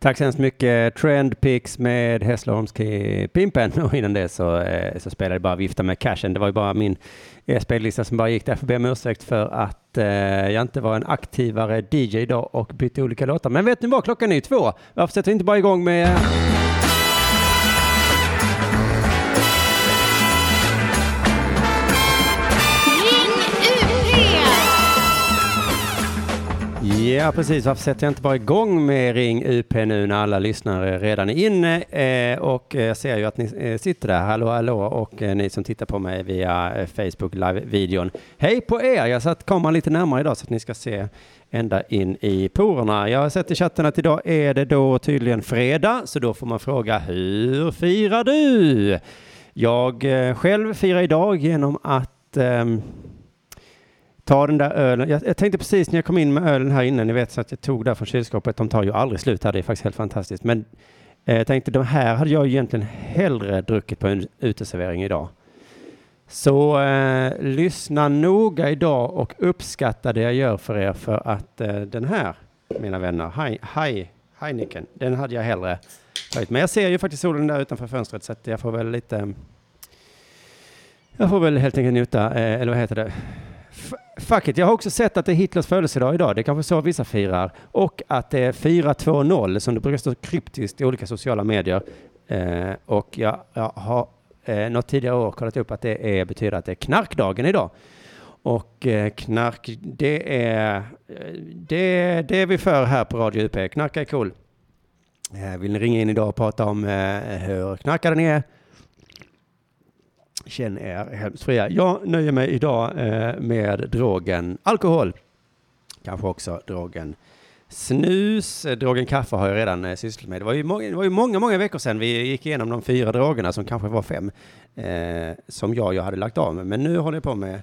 Tack så hemskt mycket. Trendpicks med Hässleholmske Pimpen. Och innan det så spelade jag bara Vifta med cashen. Det var ju bara min spellista som bara gick där. För att be om ursäkt för att jag inte var en aktivare DJ idag och bytte olika låtar. Men vet ni vad? Klockan är 2:00. Varför sätter vi inte bara igång med... Ja, precis. Varför sätter jag inte bara igång med Ring UP nu när alla lyssnare redan är inne? Och jag ser ju att ni sitter där. Hallå, hallå. Och ni som tittar på mig via Facebook live-videon. Hej på er! Jag satt kameran lite närmare idag så att ni ska se ända in i porerna. Jag har sett i chatten att idag är det då tydligen fredag. Så då får man fråga, hur firar du? Jag själv firar idag genom att... ta den där ölen. Jag tänkte precis när jag kom in med ölen här inne. Ni vet så att jag tog där från kylskåpet. De tar ju aldrig slut här. Det är faktiskt helt fantastiskt. Men jag tänkte de här hade jag egentligen hellre druckit på en uteservering idag. Så lyssna noga idag och uppskatta det jag gör för er. För att den här, mina vänner, Heineken, den hade jag hellre tagit. Men jag ser ju faktiskt solen där utanför fönstret så att jag får väl lite... Jag får väl helt enkelt njuta, eller vad heter det? Fuck it. Jag har också sett att det är Hitlers födelsedag idag. Det är kanske så vissa firar. Och att det är 420 som det brukar stå kryptiskt i olika sociala medier. Och jag har något tidigare år kollat upp att det betyder att det är knarkdagen idag. Och knark, det är vi för här på Radio UP. Knark är cool. Vill ni ringa in idag och prata om hur knarkade ni är? Känn er hemskt fria. Jag nöjer mig idag med drogen alkohol. Kanske också drogen snus. Drogen kaffe har jag redan sysslat med. Det var ju många veckor sedan vi gick igenom de 4 drogerna som kanske var 5. Som jag hade lagt av med. Men nu håller jag på med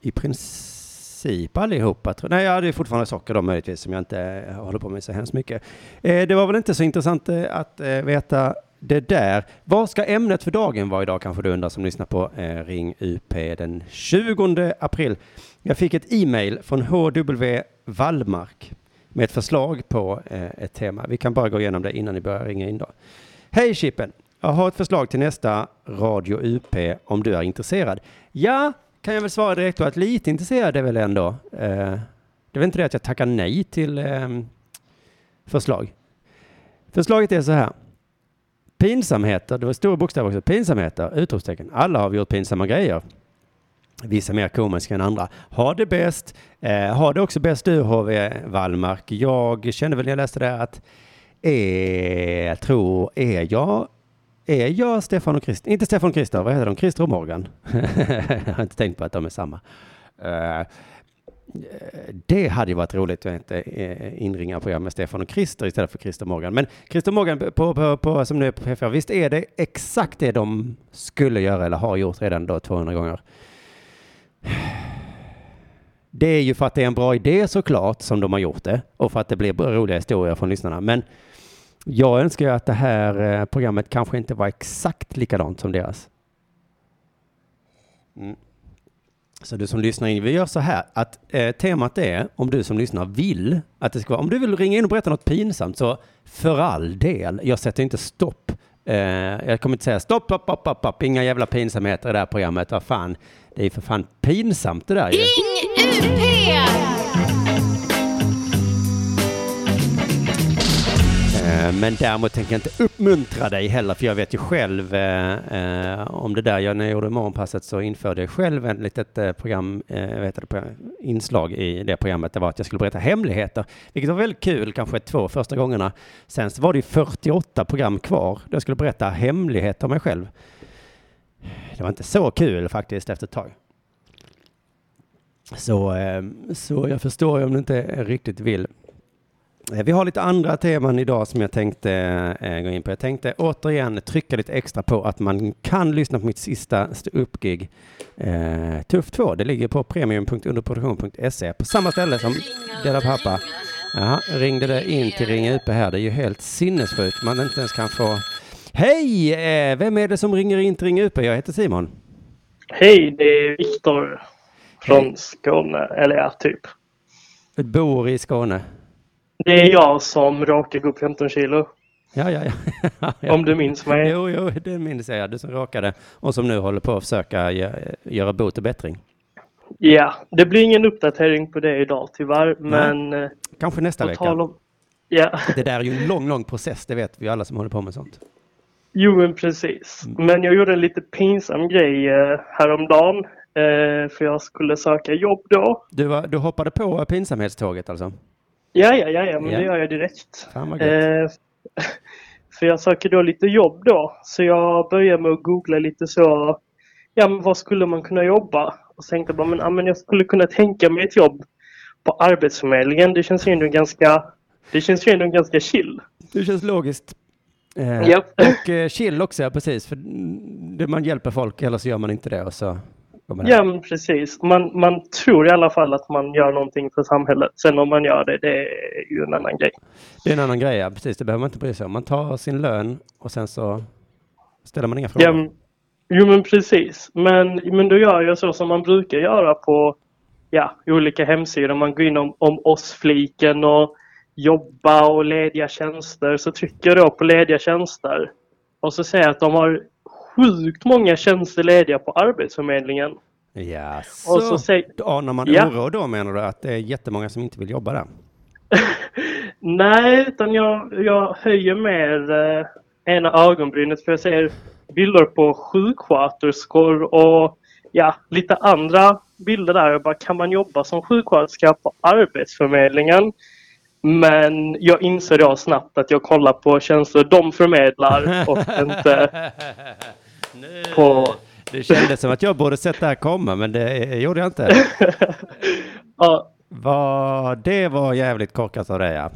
i princip allihopa. Nej, jag hade fortfarande socker då möjligtvis som jag inte håller på med så hemskt mycket. Det var väl inte så intressant att veta... Det där. Vad ska ämnet för dagen vara idag kanske du undrar som lyssnar på Ring UP den 20 april. Jag fick ett e-mail från H.W. Wallmark med ett förslag på ett tema. Vi kan bara gå igenom det innan ni börjar ringa in då. Hej chippen, jag har ett förslag till nästa Radio UP om du är intresserad. Ja, kan jag väl svara direkt då att lite intresserad är väl ändå. Det var inte det att jag tackar nej till förslag. Förslaget är så här. Pinsamheter, det var stora bokstäver också. Pinsamheter, utropstecken. Alla har vi gjort pinsamma grejer. Vissa mer komiska än andra. Ha det bäst. Ha det också bäst du, H.W. Wallmark. Jag kände väl när jag läste det att är jag Stefan och Christer? Inte Stefan och Christer, vad heter de? Christer och Morgan. Jag har inte tänkt på att de är samma. Det hade ju varit roligt att inte inringa på med Stefan och Christer istället för Christer Morgan. Men Christer Morgan på som nu är på P4, visst är det exakt det de skulle göra eller har gjort redan då 200 gånger. Det är ju för att det är en bra idé såklart som de har gjort det och för att det blir roliga historier från lyssnarna. Men jag önskar ju att det här programmet kanske inte var exakt likadant som deras. Mm. Så du som lyssnar in, vi gör så här att temat är, om du som lyssnar vill att det ska vara, om du vill ringa in och berätta något pinsamt så för all del, jag sätter inte stopp. Jag kommer inte säga stopp, inga jävla pinsamheter i det här programmet, vad fan, det är för fan pinsamt det där ju. Ring UP! Men däremot tänker jag inte uppmuntra dig heller, för jag vet ju själv om det där. När jag gjorde morgonpasset så införde jag själv ett litet program, inslag i det programmet. Det var att jag skulle berätta hemligheter, vilket var väldigt kul, kanske 2 första gångerna. Sen så var det 48 program kvar där jag skulle berätta hemligheter om mig själv. Det var inte så kul faktiskt efter ett tag. Så jag förstår ju om du inte riktigt vill. Vi har lite andra teman idag som jag tänkte gå in på. Jag tänkte återigen trycka lite extra på att man kan lyssna på mitt sista ståuppgig Tuff 2. Det ligger på premium.underproduktion.se på samma ställe som Dela Pappa. Ja, ringde det in till Ring UP här. Det är ju helt sinnessjukt. Man inte ens kan få... Hej! Vem är det som ringer in till Ring UP? Jag heter Simon. Hej, det är Viktor från Skåne. Eller ja, typ. Du bor i Skåne. Det är jag som rakade upp 15 kilo. Ja. Om du minns mig. Jo, det minns jag. Du som rakade och som nu håller på att försöka göra bot och bättring. Ja, det blir ingen uppdatering på det idag tyvärr. Men kanske nästa vecka. Ja. Det där är ju en lång process, det vet vi alla som håller på med sånt. Jo, men precis. Men jag gjorde en lite pinsam grej häromdagen. För jag skulle söka jobb då. Du hoppade på pinsamhetståget alltså? Ja, men det gör jag direkt. Fan vad gött. För jag söker då lite jobb då. Så jag börjar med att googla lite så. Ja, men vad skulle man kunna jobba? Och så tänkte jag bara, men jag skulle kunna tänka mig ett jobb på Arbetsförmedlingen. Det känns ju ändå ganska chill. Det känns logiskt. Yep. Och chill också, precis. För man hjälper folk, eller så gör man inte det. Och så ja, men precis. Man tror i alla fall att man gör någonting för samhället. Sen om man gör det, det är ju en annan grej. Det är en annan grej, ja. Precis. Det behöver man inte bry sig om. Man tar sin lön och sen så ställer man inga frågor. Ja, jo, men precis. Men då gör jag så som man brukar göra på olika hemsidor. Man går in om oss-fliken och jobba och lediga tjänster. Så trycker jag då på lediga tjänster. Och så säger jag att de har sjukt många tjänster lediga på Arbetsförmedlingen. Ja, och så anar man oro då, menar du att det är jättemånga som inte vill jobba där? Nej, utan jag höjer mer ena ögonbrynet, för jag ser bilder på sjuksköterskor och lite andra bilder där. Jag bara, kan man jobba som sjuksköterska på Arbetsförmedlingen? Men jag inser då snabbt att jag kollar på tjänster de förmedlar och inte på... Det kändes som att jag borde sett det här komma, men det gjorde jag inte. Ja. Det var jävligt korkat av det, ja.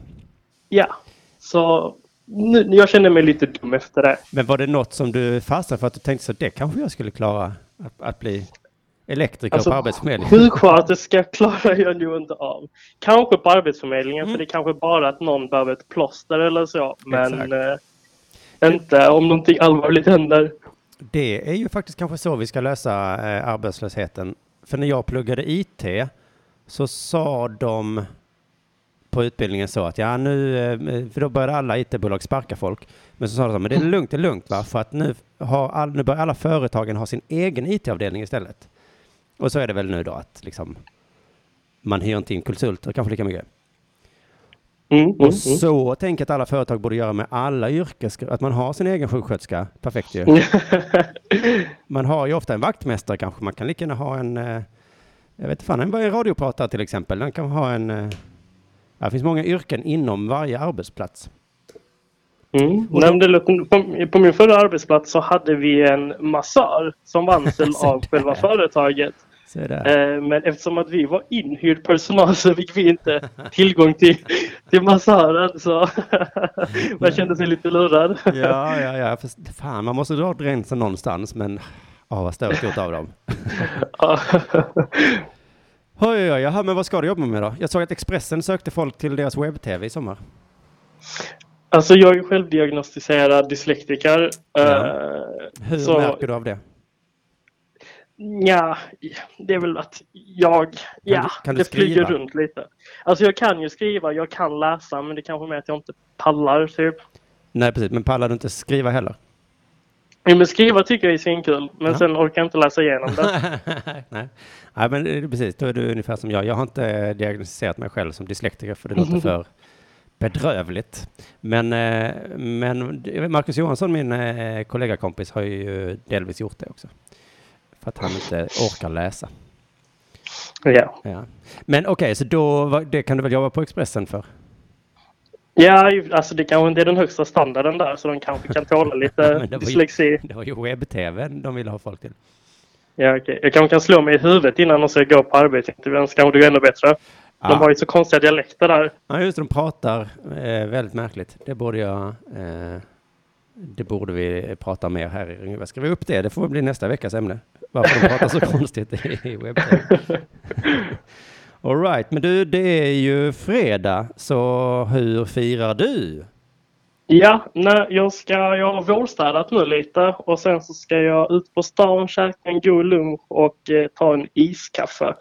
Ja, så nu, jag känner mig lite dum efter det. Men var det något som du fastnade för att du tänkte så det kanske jag skulle klara att bli... elektriker alltså, på Arbetsförmedlingen. Sjuksköterska klarar jag nu inte av. Kanske på Arbetsförmedlingen. För det är kanske bara att någon behöver ett plåster eller så. Men inte om någonting allvarligt händer. Det är ju faktiskt kanske så vi ska lösa arbetslösheten. För när jag pluggade IT så sa de på utbildningen så att för då började alla IT-bolag sparka folk. Men så sa de så, men det är lugnt va? För att nu börjar alla företagen ha sin egen IT-avdelning istället. Och så är det väl nu då att liksom, man hyr inte in konsulter kanske lika mycket. Och så tänker att alla företag borde göra med alla yrkesgrupper. Att man har sin egen sjuksköterska. Perfekt ju. Man har ju ofta en vaktmästare kanske. Man kan lika gärna ha en... Jag vet inte fan, en radiopratare till exempel. Den kan ha en... Det finns många yrken inom varje arbetsplats. På min förra arbetsplats så hade vi en massör som var anställd av själva företaget. Men eftersom att vi var inhyrd personal så fick vi inte tillgång till massören. Så man kände sig lite lurad. Ja. Fan, man måste dra gränsen någonstans. Men vad stört gjort av dem. Jaha, men vad ska du jobba med då? Jag såg att Expressen sökte folk till deras webb-tv i sommar. Alltså jag är ju självdiagnostiserad dyslektiker. Ja. Hur märker du av det? Ja, det är väl att kan du det flyger runt lite. Alltså jag kan ju skriva, jag kan läsa, men det kanske med att jag inte pallar typ. Nej precis, men pallar du inte skriva heller? Jo, men skriva tycker jag är svinkul, men sen orkar jag inte läsa igenom det. Nej, men precis, då är du ungefär som jag. Jag har inte diagnostiserat mig själv som dyslektiker för det låter för... bedrövligt. Men Marcus Johansson, min kollegakompis, har ju delvis gjort det också. För att han inte orkar läsa. Ja. Men okej, så då det kan du väl jobba på Expressen för? Ja, alltså det kanske inte är den högsta standarden där, så de kanske kan tåla lite dyslexi. Det var ju webb-tv de ville ha folk till. Ja, okej. Jag kanske kan slå mig i huvudet innan de ska gå på arbetsintervjun, så kanske det är ännu bättre. De har ju så konstiga dialekter där. Ja, just det. De pratar väldigt märkligt. Det borde vi prata mer här i Ring Up. Skriv upp det. Det får bli nästa veckas ämne. Varför de pratar så konstigt i webben. All right. Men du, det är ju fredag. Så hur firar du? Ja, nej, jag har vårstädat nu lite och sen så ska jag ut på stan, käka en god lunch och ta en iskaffe.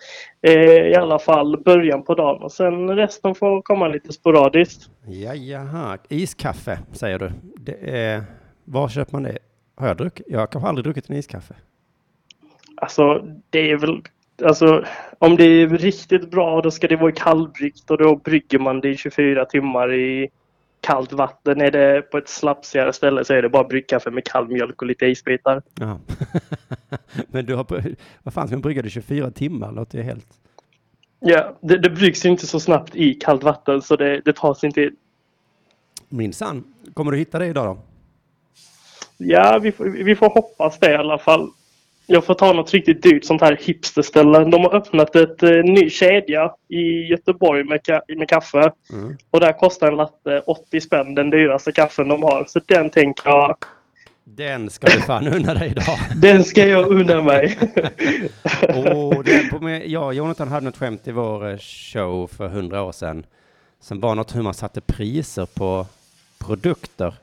I alla fall början på dagen och sen resten får komma lite sporadiskt. Jaha, iskaffe säger du. Var köper man det? Har jag druckit? Jag har aldrig druckit en iskaffe. Alltså, det är väl... Alltså, om det är riktigt bra då ska det vara kallbryggt och då brygger man det i 24 timmar i kallt vatten. Är det på ett slapsigare ställe så är det bara bryggkaffe med kall mjölk och lite isbitar. Ja. Men du har... Vad fan ska man brygga det 24 timmar? Låter ju helt... Ja, det bryggs ju inte så snabbt i kallt vatten så det tar sin tid. Minsann. Kommer du hitta det idag då? Ja, vi får hoppas det i alla fall. Jag får ta något riktigt dyrt sånt här hipsterställe. De har öppnat ett ny kedja i Göteborg med kaffe. Mm. Och där kostar en latte 80 spänn, den dyraste kaffen de har. Så den tänker jag... Den ska du fan unna dig idag. Den ska jag unna mig. Jag och Jonathan hade något skämt i vår show för 100 år sedan. Som var något hur man satte priser på produkter.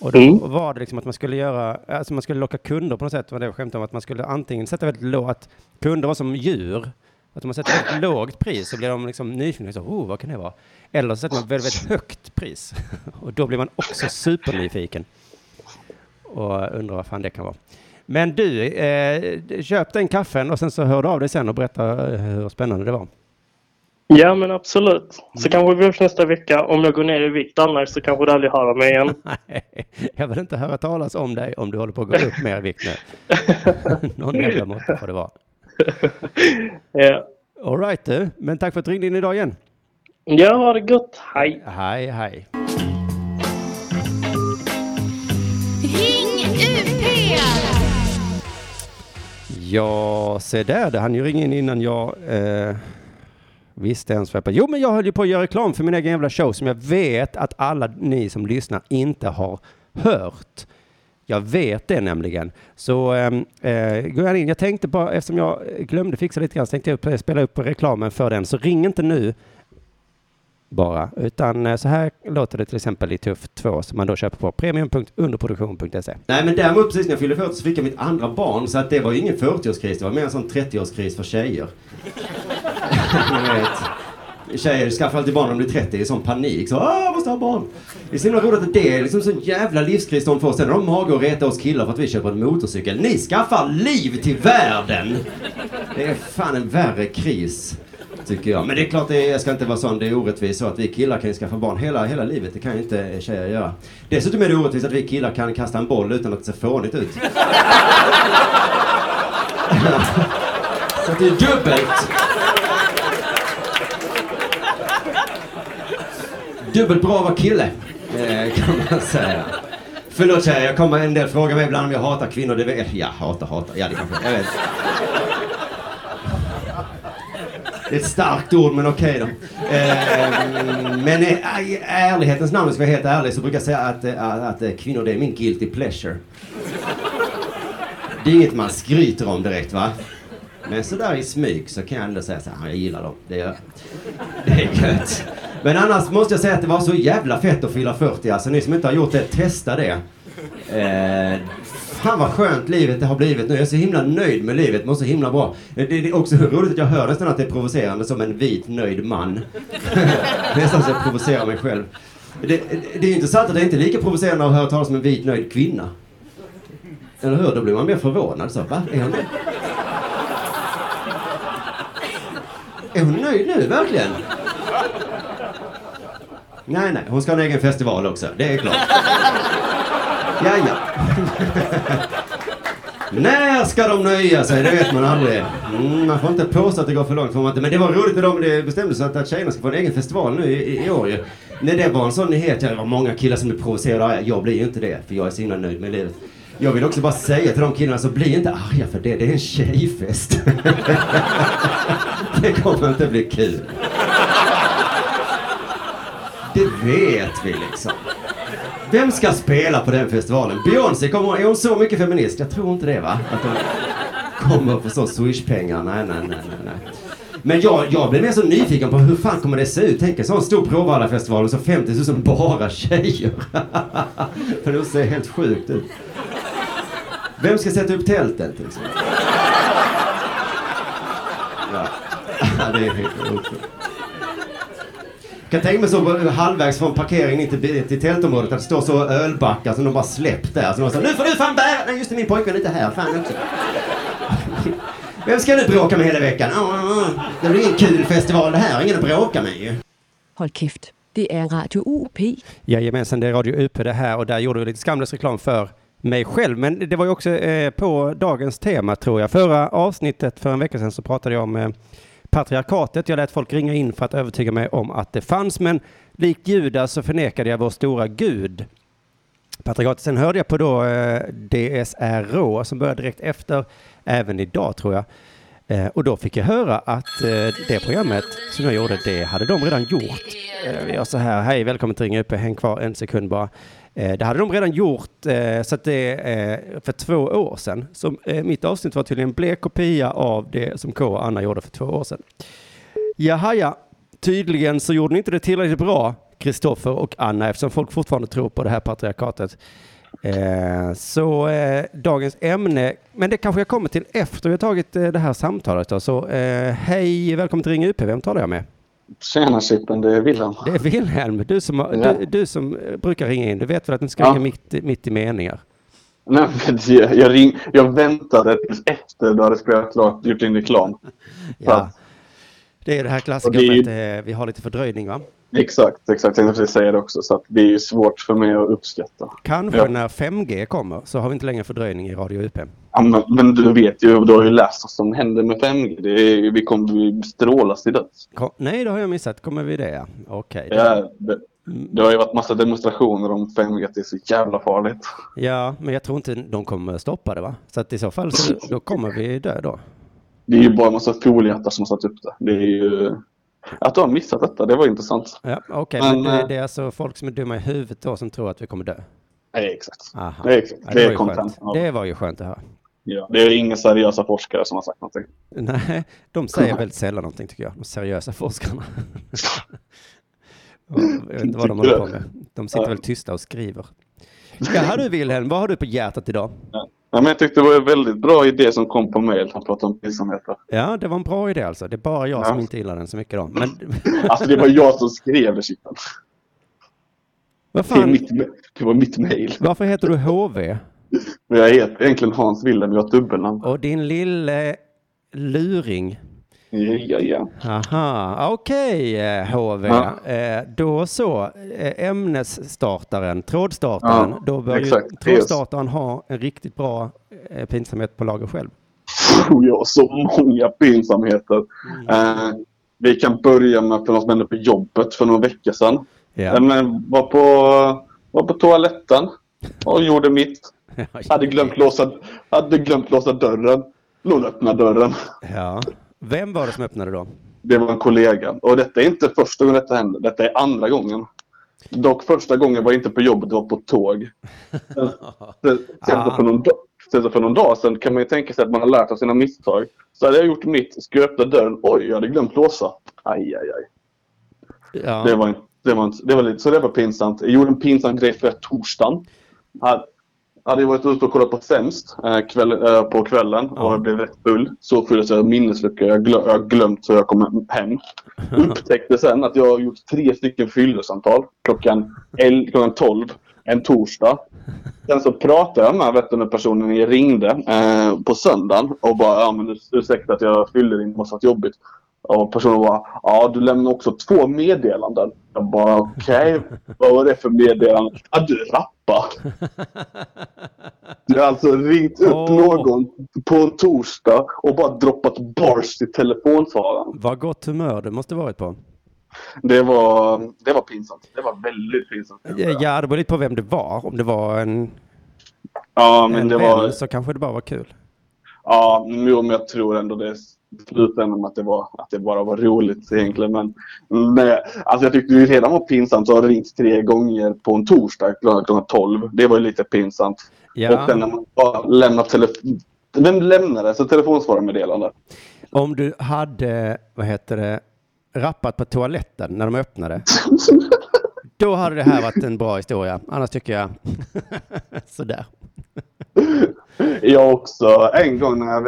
Och då var det liksom att man skulle göra, alltså man skulle locka kunder på något sätt, var det skämt om att man skulle antingen sätta väldigt lågt, att kunder var som djur, att om man sätter ett lågt pris så blir de liksom nyfikna, så vad kan det vara? Eller så sätter man väldigt högt pris och då blir man också supernyfiken och undrar vad fan det kan vara. Men du, köp den kaffen och sen så hör du av dig sen och berätta hur spännande det var. Ja, men absolut. Så kanske vi hörs nästa vecka. Om jag går ner i vikt annars så kanske du aldrig hör mig igen. Nej, jag vill inte höra talas om dig om du håller på att gå upp mer i vikt nu. Någon jävla måtta får det vara. Ja. All right du. Men tack för att du ringde in idag igen. Ja, ha det gott. Hej. Hej, hej. Ring UP! Ja, se där. Det hann ju ringa in innan jag... Visst ens för. Jo, men jag höll ju på att göra reklam för min egen jävla show som jag vet att alla ni som lyssnar inte har hört. Jag vet det nämligen. Så går jag in. Jag tänkte bara, eftersom jag glömde fixa lite grann, så tänkte jag spela upp reklamen för den. Så ring inte nu bara. Utan så här låter det till exempel i Tuff 2 som man då köper på premium.underproduktion.se. Nej, men däremot precis när jag fyllde 40 så fick jag mitt andra barn. Så att det var ingen 40-årskris, det var mer en sån 30-årskris för tjejer. Tjejer skaffar alltid barn om de blir 30 i sån panik. Så, jag måste ha barn. Det är så himla roligt att det är liksom sån jävla livskris de får. Sen har de mage och reta oss killar för att vi köper en motorcykel. Ni skaffar liv till världen. Det är fan en värre kris, tycker jag. Men det är klart, jag ska inte vara sån, det är orättvist så att vi killar kan skaffa barn hela livet. Det kan ju inte tjejer göra. Dessutom är det orättvist att vi killar kan kasta en boll utan att det ser fånigt ut. Så det är dubbelt. Dubbelt bra var kille, kan man säga. Förlåt tjejer, jag kommer en del fråga mig ibland om jag hatar kvinnor. Det vet jag. Hatar. Ja, det kanske, jag vet. Det är ett starkt ord, men okej då. Men i ärlighetens namn, ska jag vara helt ärlig, så brukar jag säga att kvinnor, det är min guilty pleasure. Det är inget man skryter om direkt, va? Men så där i smyg så kan jag ändå säga så här, jag gillar dem. Det är gött. Men annars måste jag säga att det var så jävla fett att fylla 40. Alltså ni som inte har gjort det, testa det. Fan vad skönt livet det har blivit nu. Jag är så himla nöjd med livet, måste så himla bra. Det är också roligt att jag hör nästan att det är provocerande som en vit nöjd man. Nästan så jag provocerar mig själv. Det är intressant att det inte är lika provocerande att höra talas som en vit nöjd kvinna. Eller hur? Då blir man mer förvånad. Så, va? Är hon nöjd? Är hon nöjd nu, verkligen? Nej, hon ska ha en egen festival också, det är klart. Ja. När ska de nöja sig, det vet man aldrig. Man får inte påstå att det går för långt, men det var roligt när de bestämde sig att tjejerna ska få en egen festival nu i år. När det var en sån nyhet, det var många killar som blev provocerade. Jag blir ju inte det, för jag är så himla nöjd med livet. Jag vill också bara säga till de killarna, så bli inte arga för det är en tjejfest. Det kommer inte bli kul. Det vet vi liksom. Vem ska spela på den festivalen? Beyoncé, är hon så mycket feminist? Jag tror inte det, va? Att hon kommer på så swishpengar. Nej. Men jag blev mer så nyfiken på hur fan kommer det se ut. Tänk en sån stor Bråvallafestival och så 50 000 bara tjejer. För det ser helt sjukt ut. Vem ska sätta upp tälten till exempel? Ja. Det är helt otroligt. Kan tänka mig så halvvägs från parkeringen in till tältområdet att det står så ölbackar som de bara släppt där. Så de sa, nu får du fan bära! Nej just det, min pojke är lite här, fan också. Vem ska du bråka med hela veckan? Det blir en kul festival det här, ingen att bråka med ju. Håll kift, det är Radio UP. Jajamensan, det är Radio UP det här och där gjorde vi lite skamlös reklam för mig själv. Men det var ju också på dagens tema tror jag. Förra avsnittet för en vecka sedan så pratade jag om... Patriarkatet. Jag lät folk ringa in för att övertyga mig om att det fanns, men likt judar så förnekade jag vår stora gud. Patriarkatet. Sen hörde jag på då DSRO som började direkt efter, även idag tror jag. Och då fick jag höra att det programmet som jag gjorde, det hade de redan gjort. Jag så här, hej, välkommen till Ring Up, häng kvar en sekund bara. Det hade de redan gjort så att det för 2 år sedan. Så, mitt avsnitt var tydligen en blek kopia av det som K och Anna gjorde för 2 år sedan. Jaha, tydligen så gjorde ni inte det tillräckligt bra, Kristoffer och Anna, eftersom folk fortfarande tror på det här patriarkatet. Så dagens ämne, men det kanske jag kommer till efter vi har tagit det här samtalet då. Så hej, välkommen till Ring UP, vem talar jag med? Tjena Chippen, det är Wilhelm. Det är Wilhelm, du som brukar ringa in, du vet väl att den ska ringa mitt i meningar. Nej, jag väntade tills efter då det skulle klart gjort in reklam. Ja. Det är det här klassiska med att vi har lite fördröjning va? Exakt, jag tänkte precis säga det också, så att det är ju svårt för mig att uppskatta. Kanske när 5G kommer så har vi inte längre fördröjning i Radio UP. Ja, men du vet ju, du har ju läst vad som händer med 5G, vi kommer strålas till döds. Nej, det har jag missat, kommer vi det? Okej. Ja, det har ju varit massa demonstrationer om 5G, att det är så jävla farligt. Ja, men jag tror inte de kommer stoppa det va? Så att i så fall så då kommer vi dö då. Det är ju bara en massa foliehattar som har satt upp det, det är ju... Att de har missat detta, det var intressant. Ja, okej, men det är alltså folk som är dumma i huvudet då som tror att vi kommer dö. Nej, exakt. Exakt. Ja, det är content. Det var ju skönt att höra. Ja, det är inga seriösa forskare som har sagt någonting. Nej, de säger väldigt sällan någonting tycker jag. De seriösa forskarna. Jag vet inte vad de håller på med. De sitter väl tysta och skriver. Ja, du Wilhelm, vad har du på hjärtat idag? Ja, men jag tyckte det var en väldigt bra idé som kom på mail. Han pratade om pilsamheter. Ja, det var en bra idé alltså. Det är bara jag som inte gillar den så mycket då. Men... alltså det var jag som skrev det shit. Vad fan? Det var mitt mail. Varför heter du HV? Men jag heter egentligen Hans Wilhelm, jag har dubbelnamn. Och din lille luring. Ja. Aha, okej, HV. Ja. Då så, ämnesstartaren, trådstartaren, då bör ju trådstartaren ha en riktigt bra pinsamhet på lager själv. Jag har så många pinsamheter. Vi kan börja med för något som hände på jobbet för några veckor sedan. Ja. Men var på toaletten och gjorde mitt. Hade glömt låsa dörren. Låt öppna dörren. Ja. Vem var det som öppnade då? Det var en kollega. Och detta är inte första gången detta hände. Detta är andra gången. Dock första gången var inte på jobbet, det var på tåg. Sen för någon dag sedan kan man ju tänka sig att man har lärt av sina misstag. Så hade jag gjort mitt, skulle öppna dörren. Oj, jag hade glömt låsa. Aj. Ja. Det var pinsamt. Jag gjorde en pinsam grej för torsdagen. Hade jag varit ute och kollat på Sämst på kvällen och jag blev rätt full. Så fyllde jag minneslucka. Jag glömt så jag kom hem. Upptäckte sen att jag har gjort 3 fyllesamtal klockan 12 en torsdag. Sen så pratade jag med personen jag ringde på söndagen och bara men ursäkta att jag fyller in, måste ha varit jobbigt. Och personen bara, du lämnar också 2 meddelanden. Jag bara, okej, vad var det för meddelanden? Du rappar. Du har alltså ringt upp någon på en torsdag och bara droppat bars i telefonsvararen. Vad gott humör det måste varit på. Det var pinsamt. Det var väldigt pinsamt. Ja, det var lite på vem det var. Om det var en vän, så kanske det bara var kul. Ja, men jag tror ändå det slutändan att det bara var roligt egentligen, men alltså jag tyckte det redan var pinsamt så har det ringt 3 gånger på en torsdag klockan 12, det var ju lite pinsamt. Ja. Och sen när man bara lämnade telefon, vem lämnade så telefonsvararmeddelande? Om du hade, rappat på toaletten när de öppnade. Då hade det här varit en bra historia. Annars tycker jag sådär. Jag också. En gång när jag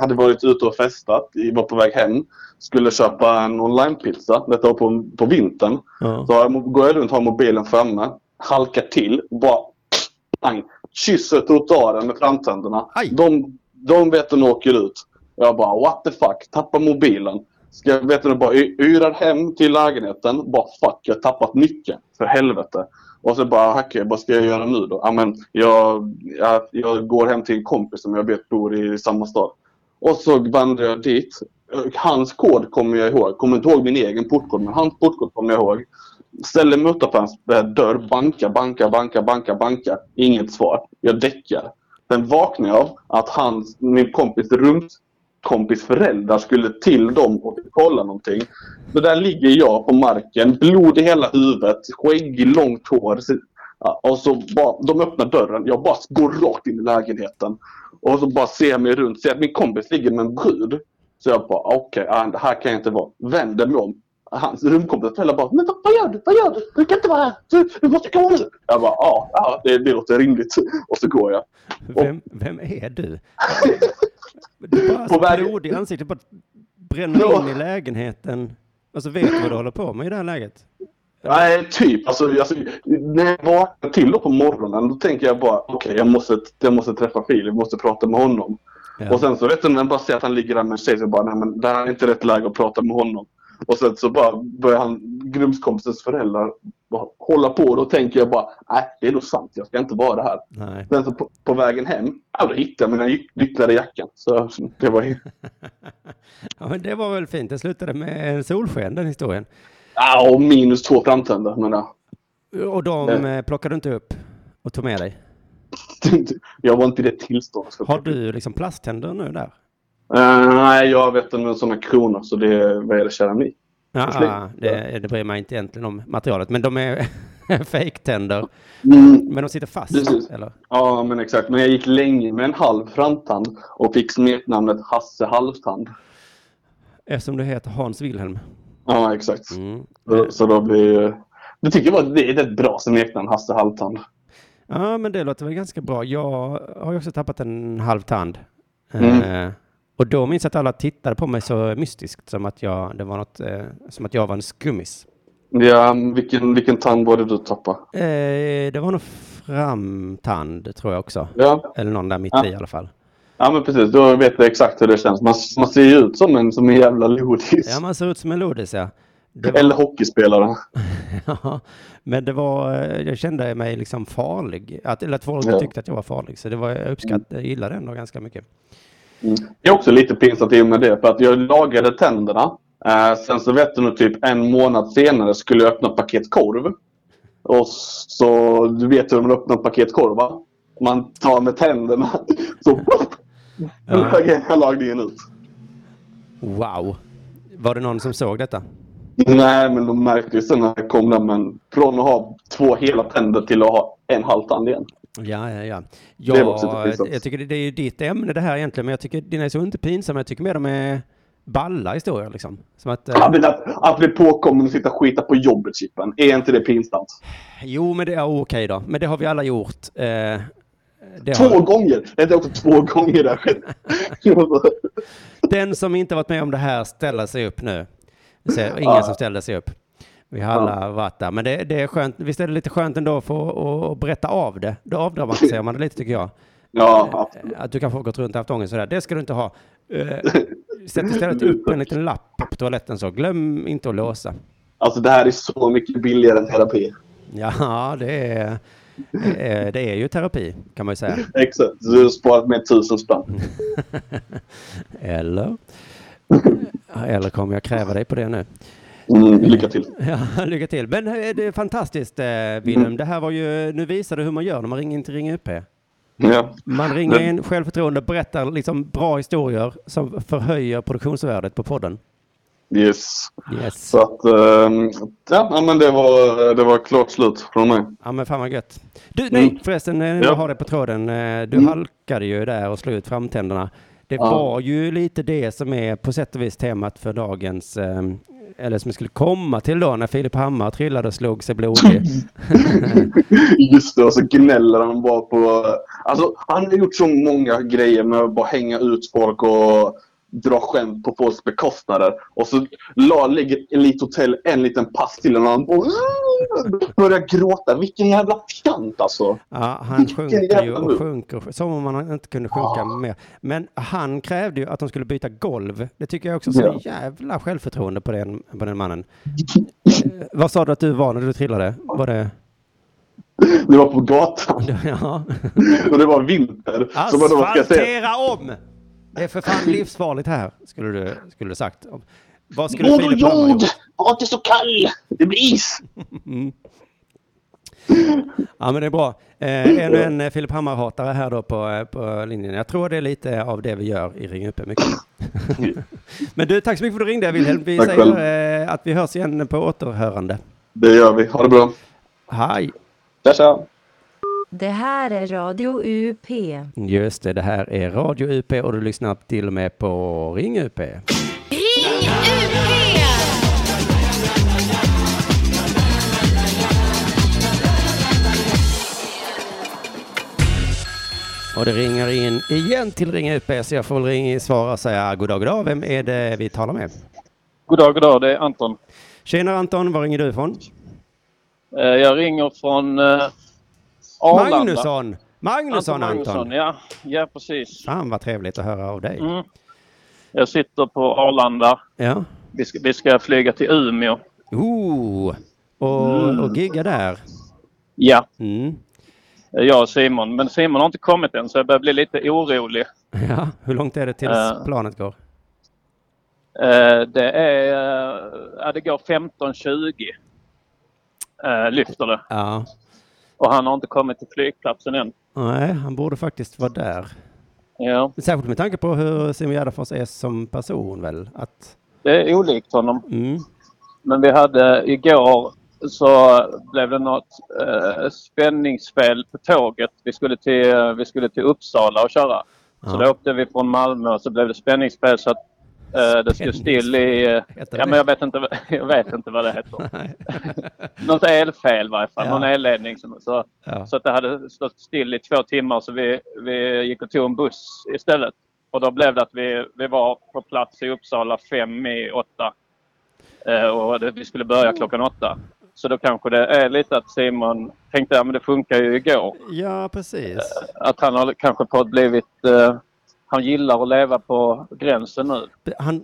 hade varit ute och festat, var på väg hem, skulle köpa en onlinepizza. Detta var på vintern. Ja. Så går jag runt och har mobilen framme, halkar till, bara kysser trottoaren med framtänderna. De vet att de åker ut. Jag bara, what the fuck, tappar mobilen. Ska jag veta, bara yrar hem till lägenheten. Bara fuck, jag har tappat nyckeln. För helvete. Och så bara, hacka, vad ska jag göra nu då? Amen, jag går hem till en kompis som jag vet bor i samma stad. Och så vandrar jag dit. Hans kod kommer jag ihåg. Kommer inte ihåg min egen portkod, men hans portkod kommer jag ihåg. Ställer mig utanför hans dörr. Banka. Inget svar. Jag däckar. Sen vaknar jag av att min kompis föräldrar skulle till dem och kolla någonting. Så där ligger jag på marken, blod i hela huvudet, skägg, långt hår. Och så bara, de öppnar dörren, jag bara går rakt in i lägenheten. Och så bara ser jag mig runt, ser att min kompis ligger med en brud. Så jag bara, okej, det här kan jag inte vara. Vänder mig om. Hans rumkompis föräldrar bara, men vad gör du? Du kan inte vara här, du måste gå nu. Jag bara, ja, det låter rimligt. Och så går jag. Vem är du? Du bara så blod i ansiktet, bara bränner in i lägenheten. Alltså vet du vad du håller på med i det här läget? Nej, typ. Alltså, när jag vaknar till då på morgonen, då tänker jag bara, okej, jag måste träffa Filip, jag måste prata med honom. Ja. Och sen så vet du, när jag bara ser att han ligger där med en tjej, så bara, nej men det här är inte rätt läge att prata med honom. Och sen så bara börjar grumskompisens föräldrar bara hålla på, och då tänker jag bara, nej det är nog sant, jag ska inte vara här. Nej. Sen så på vägen hem, då hittade jag mina nycklar i jackan, så det var ju... Ja men det var väl fint, det slutade med en solsken den historien. Ja, och minus 2 framtänder men ja. Och de plockade du inte upp och tog med dig? Jag var inte i det tillstånd. Har du liksom plasttänder nu där? Nej, jag vet inte om sådana kronor, så det är keramik. Ja, det bryr man inte egentligen om materialet, men de är fake-tänder. Men de sitter fast, precis. Eller? Ja, men exakt. Men jag gick länge med en halv framtand och fick smetnamnet Hasse Halvtand. Eftersom det heter Hans Wilhelm. Ja, exakt. Så då blir... Du tycker bara det är ett bra smetnamn, Hasse Halvtand. Ja, men det låter väl ganska bra. Jag har ju också tappat en halvtand. Och då minns jag att alla tittade på mig så mystiskt, som att jag, det var något, som att jag var en skummis. Ja, vilken tand var det du tappade? Det var nog framtand, tror jag också. Ja. Eller någon där mitt i alla fall. Ja, men precis. Då vet jag exakt hur det känns. Man ser ju ut som en jävla lodis. Ja, man ser ut som en lodis, ja. Eller hockeyspelare. Ja, men det var, jag kände mig liksom farlig. Eller att folk tyckte att jag var farlig. Så det var, jag gillade det ändå ganska mycket. Det är också lite pinsamt i och med det, för att jag lagade tänderna. Sen så vet du nog, typ en månad senare skulle jag öppna paketkorv. Och så du vet hur man öppnar paketkorv, va? Man tar med tänderna. Så jag lagde in ut. Wow. Var det någon som såg detta? Nej, men de märkte ju sen när jag kom där, men från att ha 2 hela tänder till att ha en halv tand igen. Ja. Jag tycker det är ju ditt ämne det här egentligen, men jag tycker dina är så inte pinsamma. Jag tycker mer de är balla historier liksom. Som att bli påkommen och sitta och skita på jobbet, chippen. Är inte det pinsamt? Jo, men det är okej då. Men det har vi alla gjort. Två gånger! Det är också 2 gånger där. Den som inte varit med om det här ställer sig upp nu. Ingen som ställde sig upp. Vi har alla varit där. Men det är skönt. Visst är det lite skönt ändå för att berätta av det. Då avdrar man sig om man det lite, tycker jag. Ja. Att du kan få gått runt och haft ångest sådär. Det ska du inte ha. Sätt istället upp en liten lapp på toaletten så. Glöm inte att låsa. Alltså det här är så mycket billigare än terapi. Ja, det är ju terapi kan man ju säga. Exakt. Du har sparat med 1000 spänn. Eller kommer jag kräva dig på det nu? Lycka till. Ja, lycka till. Men det är fantastiskt, Wilhelm. Det här var ju, nu visar du hur man gör när man ringer in till Ring UP. Ja. Man ringer in självförtroende, berättar liksom bra historier som förhöjer produktionsvärdet på podden. Yes. Så att, men det var klart slut från mig. Ja, men fan vad gött. Du, nej, förresten, jag har det på tråden. Du halkade ju där och slog ut framtänderna. Det var ju lite det som är på sätt och vis temat för dagens, eller som skulle komma till då när Filip Hammar trillade och slog sig blodig. Just det, och så gnäller han bara på... Alltså, han har gjort så många grejer med att bara hänga ut folk och dra skämt på folks bekostnader. Och så ligger Elithotell en liten pass till en annan och börjar gråta. Vilken jävla fjant alltså. Ja, han sjunker ju och sjunker. Som om man inte kunde sjunka mer. Men han krävde ju att de skulle byta golv. Det tycker jag också så jävla självförtroende på den mannen. Vad sa du att du var när du trillade? Var det... Det var på gatan. Ja. Och det var vinter. Asfaltera om! Det är för fan livsfarligt här, skulle du sagt. Vad skulle Filip Hammar gjort? Ja, det är så kall. Det blir is. Ja, men det är bra. En Filip Hammar-hatare här då på linjen. Jag tror det är lite av det vi gör i Ring Up. Men du, tack så mycket för att du ringde, Wilhelm. Vi säger att vi hörs igen på återhörande. Det gör vi. Ha det bra. Hej. Tja. Det här är Radio UP. Just det, det här är Radio UP och du lyssnar till och med på Ring UP. Ring UP! Och det ringer in igen till Ring UP, så jag får ringa och svara och säga god dag. Vem är det vi talar med? God dag, det är Anton. Tjena Anton, var ringer du ifrån? Jag ringer från... Arlanda. Magnusson Anton. Ja, precis. Fan vad trevligt att höra av dig. Mm. Jag sitter på Arlanda. Ja. Vi ska flyga till Umeå. Och gigga där. Ja. Mm. Jag och Simon. Men Simon har inte kommit än, så jag börjar bli lite orolig. Ja, hur långt är det tills planet går? Det går 15:20. Lyfter det. Ja. Och han har inte kommit till flygplatsen än. Nej, han borde faktiskt vara där. Ja. Särskilt med tanke på hur Simon Gärdefors är som person väl? Det är olikt honom. Mm. Men vi hade igår, så blev det något spänningsspel på tåget. Vi skulle till Uppsala och köra. Ja. Så då åkte vi från Malmö och så blev det spänningsspel så att det skulle still i... Ja, men jag vet inte vad det heter. Något elfel i varje fall. Ja. Någon elledning. Så att det hade stått still i 2 timmar. Så vi gick och tog en buss istället. Och då blev det att vi var på plats i Uppsala 7:55. Och vi skulle börja klockan 8. Så då kanske det är lite att Simon tänkte men det funkar ju igår. Ja, precis. Att han har kanske på blivit... Han gillar att leva på gränsen nu.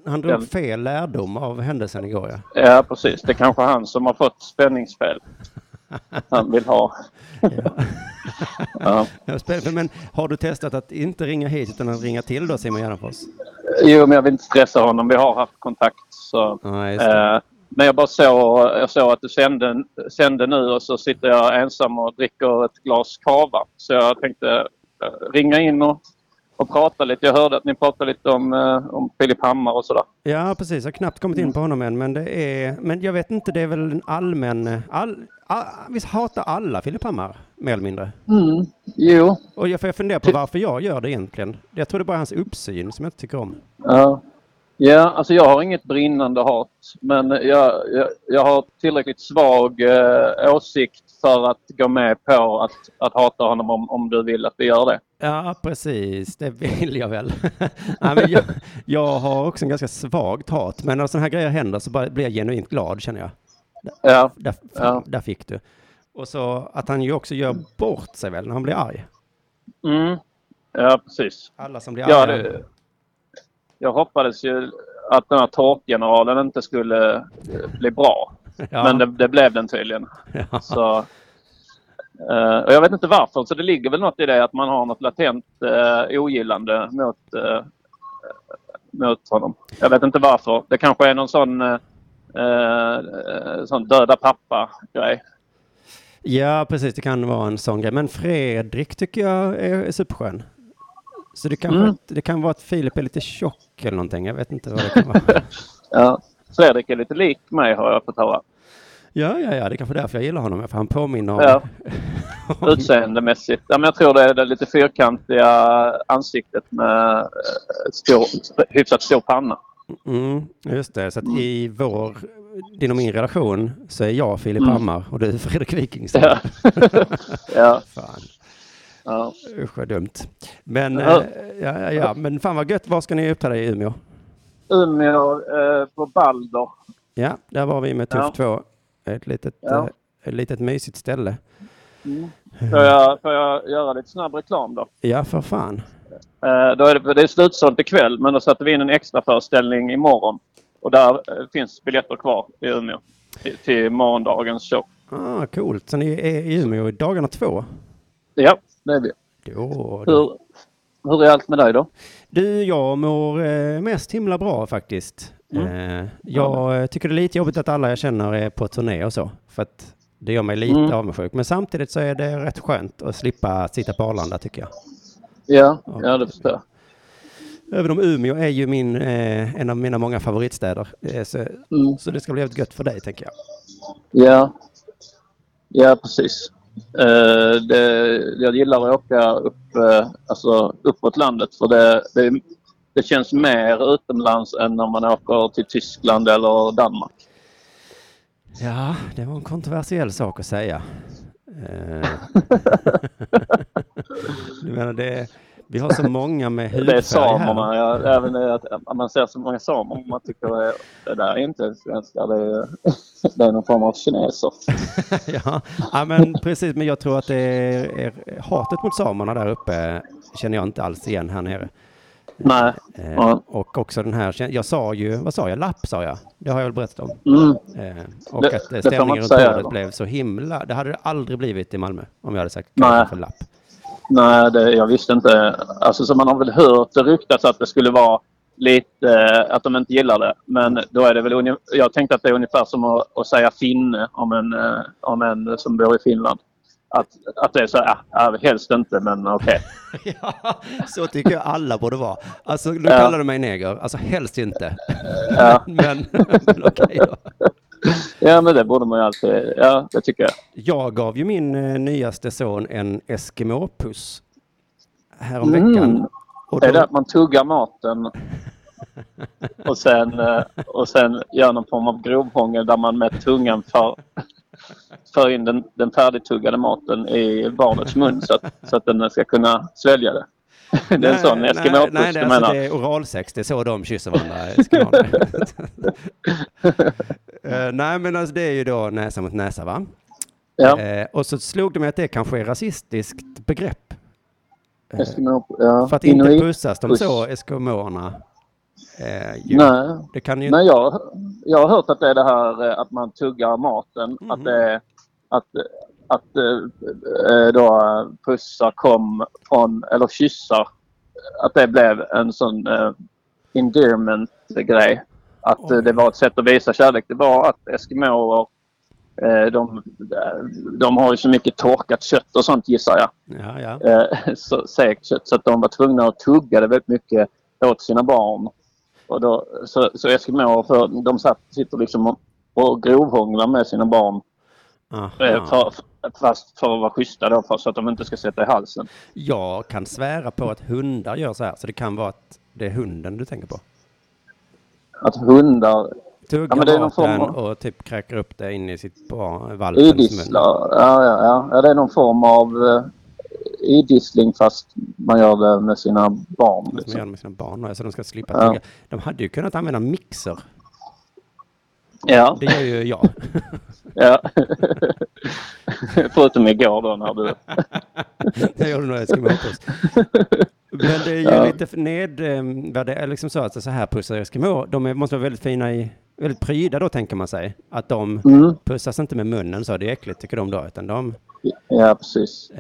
Han drog fel lärdom av händelsen igår, ja. Ja, precis. Det är kanske han som har fått spänningsfel. Han vill ha. Ja. Ja. Men har du testat att inte ringa hit utan att ringa till då, Simon Gärdenfors? Jo, men jag vill inte stressa honom. Vi har haft kontakt. Så. Ja, men jag bara såg att du sände nu och så sitter jag ensam och dricker ett glas kava. Så jag tänkte ringa in och prata lite. Jag hörde att ni pratade lite om Filip Hammar och sådär. Ja, precis. Jag har knappt kommit in på honom än. Men jag vet inte, det är väl en allmän... Visst hatar alla Filip Hammar, mer eller mindre? Mm, jo. Och jag funderar på varför jag gör det egentligen. Jag tror det är bara hans uppsyn som jag inte tycker om. Ja, alltså jag har inget brinnande hat. Men jag har tillräckligt svag åsikt för att gå med på att hata honom om du vill att vi gör det. Ja, precis. Det vill jag väl. Ja, men jag har också en ganska svagt hat. Men när sådana här grejer händer så blir jag genuint glad, känner jag. Där fick du. Och så att han ju också gör bort sig väl när han blir arg. Mm. Ja, precis. Alla som blir arg. Jag hoppades ju att den här tårtgeneralen inte skulle bli bra. Ja. Men det blev den tydligen. Ja. Så... och jag vet inte varför, så det ligger väl något i det att man har något latent ogillande mot honom. Jag vet inte varför. Det kanske är någon sån döda pappa-grej. Ja, precis. Det kan vara en sån grej. Men Fredrik tycker jag är superskön. Så det kan vara att Filip är lite tjock eller någonting. Jag vet inte vad det kan vara. Ja, Fredrik är lite lik mig, har jag fått höra. Ja, det är kanske därför jag gillar honom. För han påminner om... Ja. utseendemässigt. Ja, men jag tror det är det lite fyrkantiga ansiktet med hyfsat stor panna. Mm, just det. Så att i vår, din och min relation så är jag Filip Hammar och du är Fredrik Wikingstad. Ja. Ja. Fan. Ja. Usch, vad dumt. Men, men fan vad gött. Var ska ni uppträda i Umeå? Umeå på Balder. Ja, där var vi med Tuff 2. Ett litet mysigt ställe. Mm. Får jag göra lite snabb reklam då? Ja, för fan. Då är det är slutsålt ikväll, men då satte vi in en extra föreställning imorgon. Och där finns biljetter kvar i Umeå till morgondagens show. Ah, coolt. Så ni är i Umeå i dagarna 2? Ja, det är vi. Hur är allt med dig då? Du, jag mår mest himla bra faktiskt. Mm. Jag tycker det är lite jobbigt att alla jag känner är på turné och så. För att det gör mig lite avundsjuk. Men samtidigt så är det rätt skönt att slippa sitta på Arlanda, tycker jag. Ja, det förstår jag. Även om Umeå är ju en av mina många favoritstäder. Så det ska bli väldigt gött för dig, tänker jag. Ja, precis. Jag gillar att åka uppåt landet. För det känns mer utomlands än när man åker till Tyskland eller Danmark. Ja, det var en kontroversiell sak att säga. Du menar vi har så många med hudfärg. Det är samerna, även att man ser så många samer. Man tycker det där är inte svenska, det är någon form av kineser. Ja, men precis. Men jag tror att det är hatet mot samerna där uppe känner jag inte alls igen här nere. Nej. Och också den här, jag sa lapp, det har jag väl berättat om. Och att stämningen runt bordet blev så himla, det hade det aldrig blivit i Malmö om jag hade sagt kanske för lapp. Nej, jag visste inte, alltså så man har väl hört det ryktas att det skulle vara lite, att de inte gillar det, men då är det väl, jag tänkte att det är ungefär som att säga finne om en som bor i Finland. Att det är så här, helst inte, men okej. Ja, så tycker jag alla borde vara. Alltså, nu kallar du mig neger. Alltså, helst inte. Ja. men okej då. Ja, men det borde man ju alltid. Ja, det tycker jag. Jag gav ju min nyaste son en Eskimo-puss häromveckan. Och då... Är det att man tuggar maten och sen gör någon form av grovhångel där man med tungan för in den färdigtuggade maten i barnets mun så att den ska kunna svälja det. Det är en sån eskimopuss. Nej, det är oralsex. Det är så de kysser varandra. Nej, men alltså, det är ju då näsa mot näsa, va? Ja. Och så slog de mig att det kanske är rasistiskt begrepp. För att inte pussas de så eskimoerna. Nej, jag har hört att det är det här att man tuggar maten, att pussar kom från, eller kyssar, att det blev en sån endearment grej, att det var ett sätt att visa kärlek. Det var att eskimoer de har ju så mycket torkat kött och sånt, gissar jag. Så säkert kött, så att de var tvungna att tugga det väldigt mycket åt sina barn. Och då, så eskimoer, för de sitter liksom och grovhånglar med sina barn. Fast för att vara schyssta då, så att de inte ska sätta i halsen. Jag kan svära på att hundar gör så här, så det kan vara att det är hunden du tänker på. Att hundar tuggar maten och typ kräker upp det in i sitt valpens mun. Ja, det är någon form av... i dissling, fast man gör det med sina barn. Liksom. Man gör det med sina barn, alltså de ska slippa tugga. De hade ju kunnat använda mixer. Ja. Det gör ju jag. Ja. Förutom igår då när du... Det gör du nog, jag ska med oss. Men det är ju lite det är liksom så att så här pussar eskimo. De måste vara väldigt fina väldigt pryda då, tänker man sig. Att de pussas inte med munnen, så det är äckligt, tycker de då, utan de... Ja, precis.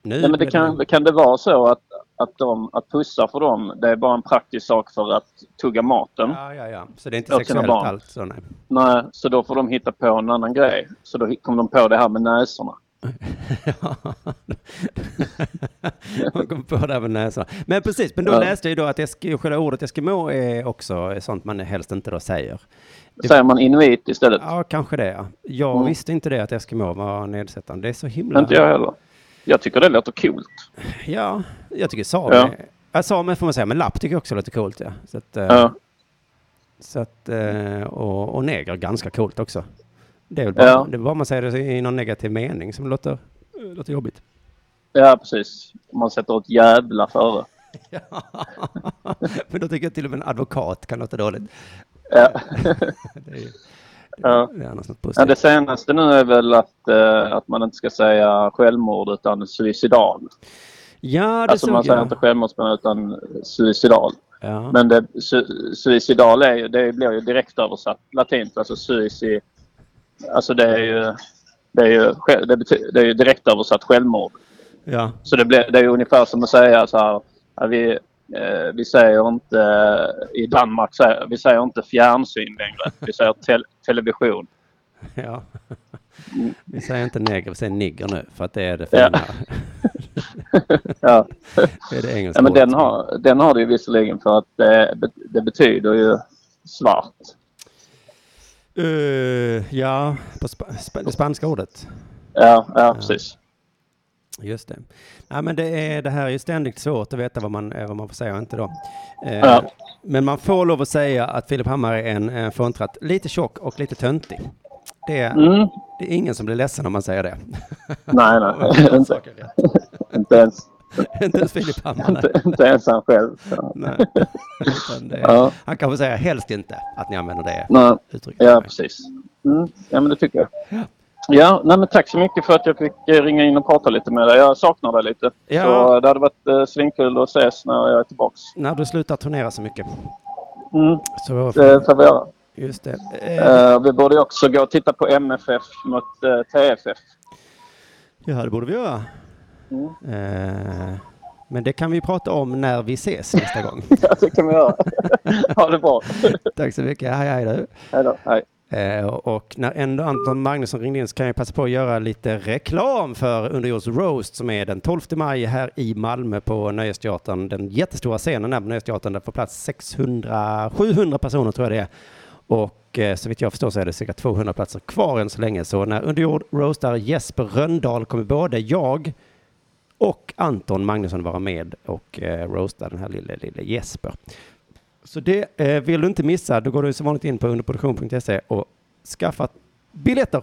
Nej, men kan det vara så att pussa för dem, det är bara en praktisk sak för att tugga maten? Ja. Så det är inte sexuellt allt. Så nej. Så då får de hitta på en annan grej. Så då kom de på det här med näsorna. Man kom på det även när jag sa. Men precis, men då läste jag ju då att själva ordet Eskimo är också sånt man helst inte då säger. Säger man inuit istället? Ja, kanske det. Ja. Jag visste inte det, att Eskimo var nedsättande. Det är så himla... Inte jag heller. Jag tycker det låter coolt. Ja, jag tycker same. Ja. Ja, same får man säga, men lapp tycker jag också låter coolt. Ja. Så att, och neger ganska coolt också. Det är väl bara, det är bara man säger det i någon negativ mening som låter jobbigt. Ja, precis. Man sätter ett jävla före. Ja, men då tycker jag till och med en advokat kan låta dåligt. Ja. Det senaste nu är väl att man inte ska säga självmord utan suicidal. Ja, det alltså man säger inte självmordsman utan suicidal. Ja. Men suicidal blir ju direkt översatt latint, alltså suicidal. Alltså det är ju direkt översatt självmord. Ja. Så det är ju ungefär som att säga så här, att vi säger inte i Danmark, vi säger inte fjärrsyn längre. Vi säger television. Ja. Vi säger inte neger, vi säger nigger nu för att det är det fina. Ja. Det är det engelska. Ja, men den har det ju visserligen för att det betyder ju svart. Det spanska ordet. Ja, precis. Just det. Ja, men det här är ju ständigt svårt att veta vad man får säga och inte då. Men man får lov att säga att Filip Hammar är en frontratt. Lite tjock och lite töntig. Det är ingen som blir ledsen om man säger det. Nej. Inte ens Filip Hammar. Inte ens han själv. Nej. Han kan väl säga helst inte att ni använder det uttrycket. Ja, precis. Ja, men det tycker jag. Ja, nej, men tack så mycket för att jag fick ringa in och prata lite med dig. Jag saknar dig lite. Ja. Så det hade varit svinkul att ses när jag är tillbaka. När du slutar turnera så mycket. Så det får vi göra. Just det. Vi borde också gå och titta på MFF mot TFF. Ja, det borde vi göra. Men det kan vi prata om när vi ses nästa gång. Ja, det kan vi göra. Ha det bra. Tack så mycket. Hej då. Och när ändå Anton Magnusson ringde in så kan jag passa på att göra lite reklam för Underjords Roast som är den 12 maj här i Malmö på Nöjesteatern. Den jättestora scenen här på Nöjesteatern, där får plats 600-700 personer tror jag det är. Och så vitt jag förstår så är det cirka 200 platser kvar än så länge. Så när Underjord roastar Jesper Röndahl kommer både jag och Anton Magnusson vara med och roasta den här lilla Jesper. Så det vill du inte missa. Då går du som vanligt in på underproduktion.se och skaffar biljetter.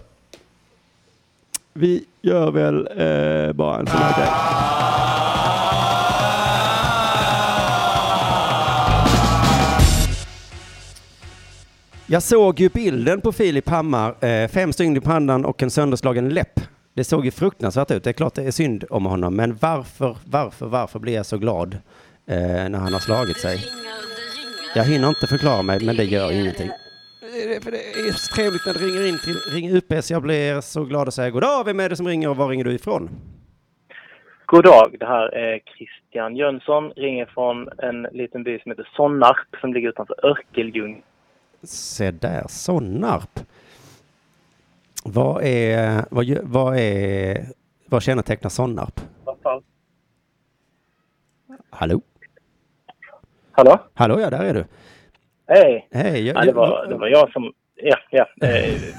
Vi gör väl bara en sån här grej. Jag såg ju bilden på Filip Hammar. 5 stygn i pannan och en sönderslagen läpp. Det såg ju fruktansvärt ut. Det är klart det är synd om honom. Men varför blir jag så glad när han har slagit sig? Jag hinner inte förklara mig, men det gör ingenting. För det är så trevligt när det ringer in till Ring UP. Så jag blir så glad och säger god dag. Vem är det som ringer och var ringer du ifrån? God dag, det här är Christian Jönsson. Ringer från en liten by som heter Sonnarp som ligger utanför Örkelljung. Se där, Sonnarp. Vad kännetecknar Sonnarp? Hallå, ja, där är du. Hej. Hej. Ja, det var jag som... Ja.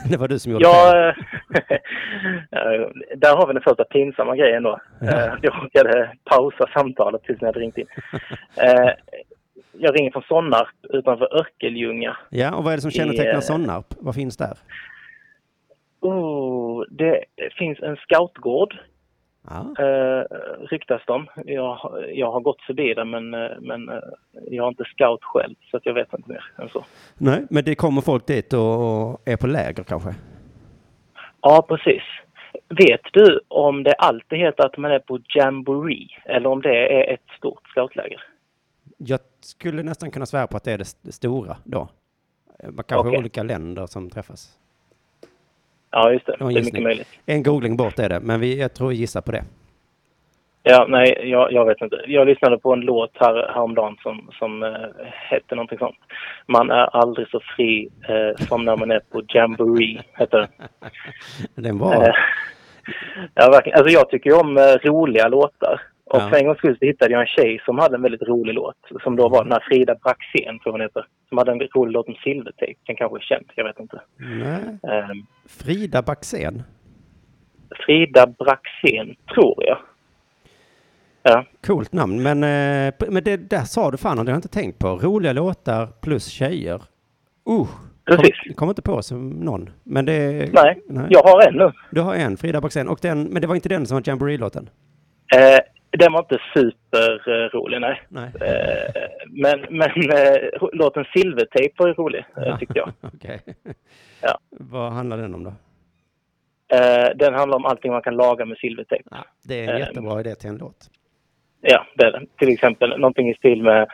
Det var du som gjorde det. Där har vi den första pinsamma grejen då. Ja. Jag råkade pausa samtalet tills jag hade ringt in. Jag ringer från Sonnarp utanför Örkelljunga. Ja, och vad är det som kännetecknar Sonnarp? Vad finns där? Det finns en scoutgård. Ja. Ryktas de. Jag har gått förbi det, men jag har inte scout själv så att jag vet inte mer än så. Nej, men det kommer folk dit och är på läger kanske? Ja, precis. Vet du om det alltid heter att man är på jamboree eller om det är ett stort scoutläger? Jag skulle nästan kunna svära på att det är det stora då. Kanske olika länder som träffas. Ja, just det. Det är mycket möjligt. En googling bort är det, men jag tror jag gissar på det. Ja, nej, jag vet inte. Jag lyssnade på en låt häromdagen som hette någonting sånt. Man är aldrig så fri som när man är på jamboree, heter den. Den var... Ja, verkligen. Alltså jag tycker ju om roliga låtar. Och för en gångs skull så hittade jag en tjej som hade en väldigt rolig låt. Som då var den här Frida Braxén, tror hon heter. Som hade en rolig låt om silvertejp. Den kanske är känd, jag vet inte. Frida Braxén? Frida Braxén, tror jag. Ja. Coolt namn, men det där sa du fan, och det har jag inte tänkt på. Roliga låtar plus tjejer. Kommer inte på som någon. Men det, nej, jag har en nu. Du har en, Frida Braxén. Och den, men det var inte den som var Jamboree-låten? Den var inte superrolig, nej. Men låten Silvertape var rolig, tyckte jag. Okej. Ja. Vad handlar den om då? Den handlar om allting man kan laga med silvertejp. Ja, det är en jättebra idé till en låt. Ja, det är den. Till exempel någonting i stil med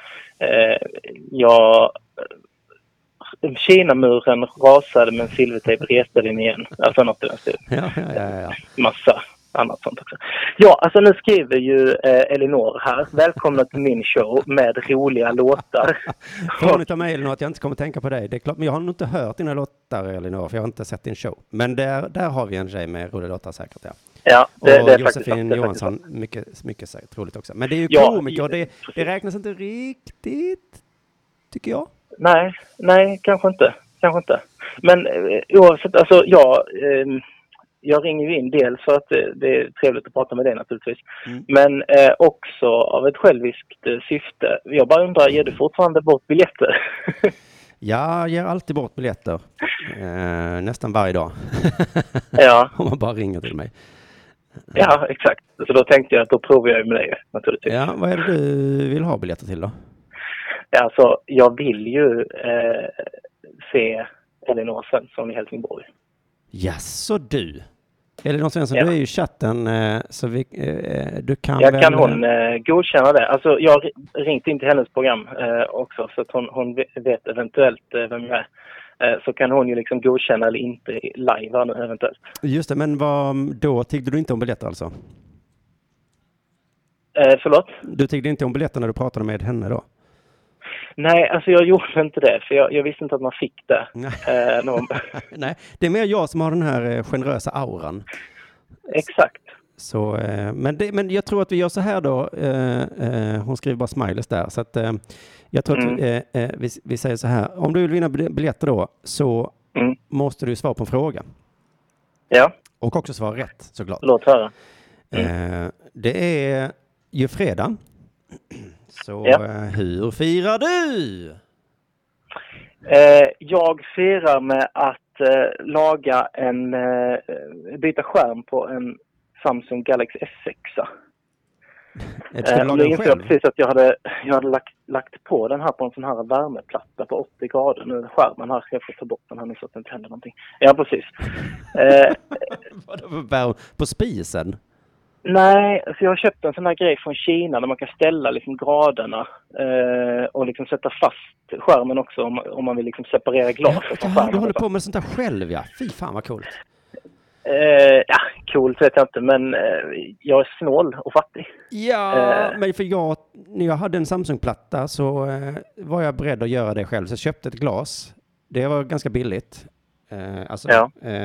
Kinamuren rasade men silvertejp reste den igen. Alltså något i den stilen. Ja. Massa annat sånt också. Ja, alltså nu skriver ju Elinor här. Välkomna till min show med roliga låtar. Från av mig Elinor att jag inte kommer tänka på dig. Det är klart, men jag har nog inte hört dina låtar Elinor, för jag har inte sett din show. Men där har vi en grej med roliga låtar säkert, ja. Ja, det är Josefin Johansson, faktiskt. Mycket säkert roligt också. Men det är ju komiker, det räknas inte riktigt, tycker jag. Nej, kanske inte. Men oavsett, alltså jag ringer ju in dels för att det är trevligt att prata med dig naturligtvis. Men också av ett själviskt syfte. Jag bara undrar, ger du fortfarande bort biljetter? Ja, jag ger alltid bort biljetter. Nästan varje dag. Ja. Om man bara ringer till mig. Ja, exakt. Så då tänkte jag att då provar jag med dig naturligtvis. Ja, vad är det du vill ha biljetter till då? Alltså, jag vill ju se Elinor Svensson i Helsingborg. Jaså du? Elinor Svensson, du är ju i chatten så vi, du kan jag väl... Kan hon godkänna det? Alltså, jag ringt in till hennes program också så att hon vet eventuellt vem jag är. Så kan hon ju liksom godkänna eller inte live eventuellt. Just det, men då tyckte du inte om biljetter alltså? Förlåt? Du tyckte inte om biljetter när du pratade med henne då? Nej, alltså jag gjorde inte det, för jag visste inte att man fick det. Nej, det är mer jag som har den här generösa auran. Exakt. Så, men jag tror att vi gör så här då. Hon skriver bara smileys där. Så att, jag tror att vi säger så här. Om du vill vinna biljetter då så måste du svara på en fråga. Ja. Och också svara rätt, såklart. Låt höra. Det är ju fredag. Så hur firar du? Jag firar med att laga byta skärm på en Samsung Galaxy S6. Nu insåg jag precis att jag hade lagt på den här på en sån här värmeplatta på 80 grader. Nu är skärmen här, jag får ta bort den här nu så att den inte händer någonting. Ja, precis. På spisen? Nej, så jag har köpt en sån här grej från Kina där man kan ställa liksom graderna och liksom sätta fast skärmen också om man vill liksom separera glaset från skärmen. Du håller på med sånt där själv, ja. Fy fan vad coolt. Coolt vet jag inte, men jag är snål och fattig. Ja, men för när jag hade en Samsung-platta så var jag beredd att göra det själv. Så jag köpte ett glas. Det var ganska billigt.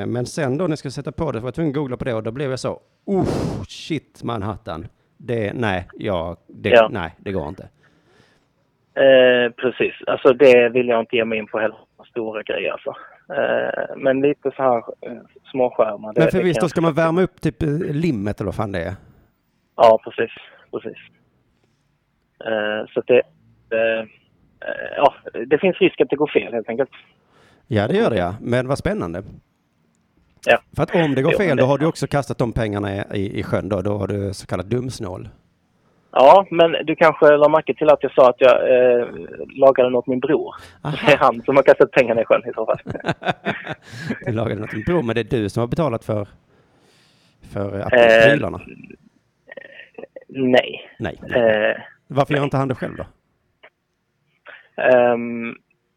Men sen då när jag skulle sätta på det så var jag tvungen att googla på det och då blev jag så shit Manhattan. Nej, det går inte. Precis, alltså det vill jag inte ge mig in på heller. Stora grejer alltså. Men lite så här småskärmar. Men för visst, då ska man värma upp typ limmet eller vad fan det är. Ja, precis. Så att det det finns risk att det går fel helt enkelt. Ja, det gör det, ja. Men vad spännande. Ja. För att om det går fel, då har du också kastat de pengarna i sjön. Då har du så kallat dumsnål. Ja, men du kanske la märke till att jag sa att jag lagade något min bror. Det är han som har kastat pengarna i sjön i så fall. Du lagade något min bror, men det är du som har betalat för aprillarna. Nej. Varför gör inte han det själv då?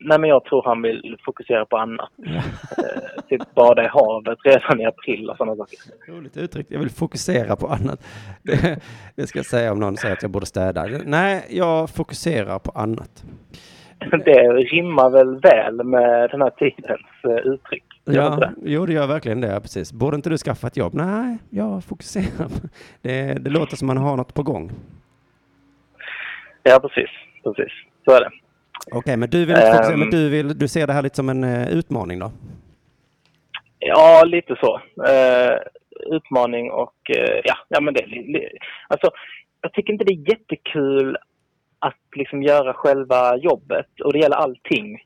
Nej, men jag tror han vill fokusera på annat. Typ bada i havet redan i april och sådana saker. Roligt uttryckt. Jag vill fokusera på annat. Det ska jag säga om någon säger att jag borde städa. Nej, jag fokuserar på annat. Det rimmar väl med den här tidens uttryck. Ja, jo, det gör verkligen det, precis. Borde inte du skaffa ett jobb? Nej, jag fokuserar. Det låter som man har något på gång. Ja, precis. Så är det. Okej, men du vill inte fokusera, men du ser det här lite som en utmaning då? Ja, lite så. Utmaning och ja, men det alltså, jag tycker inte det är jättekul att liksom göra själva jobbet, och det gäller allting,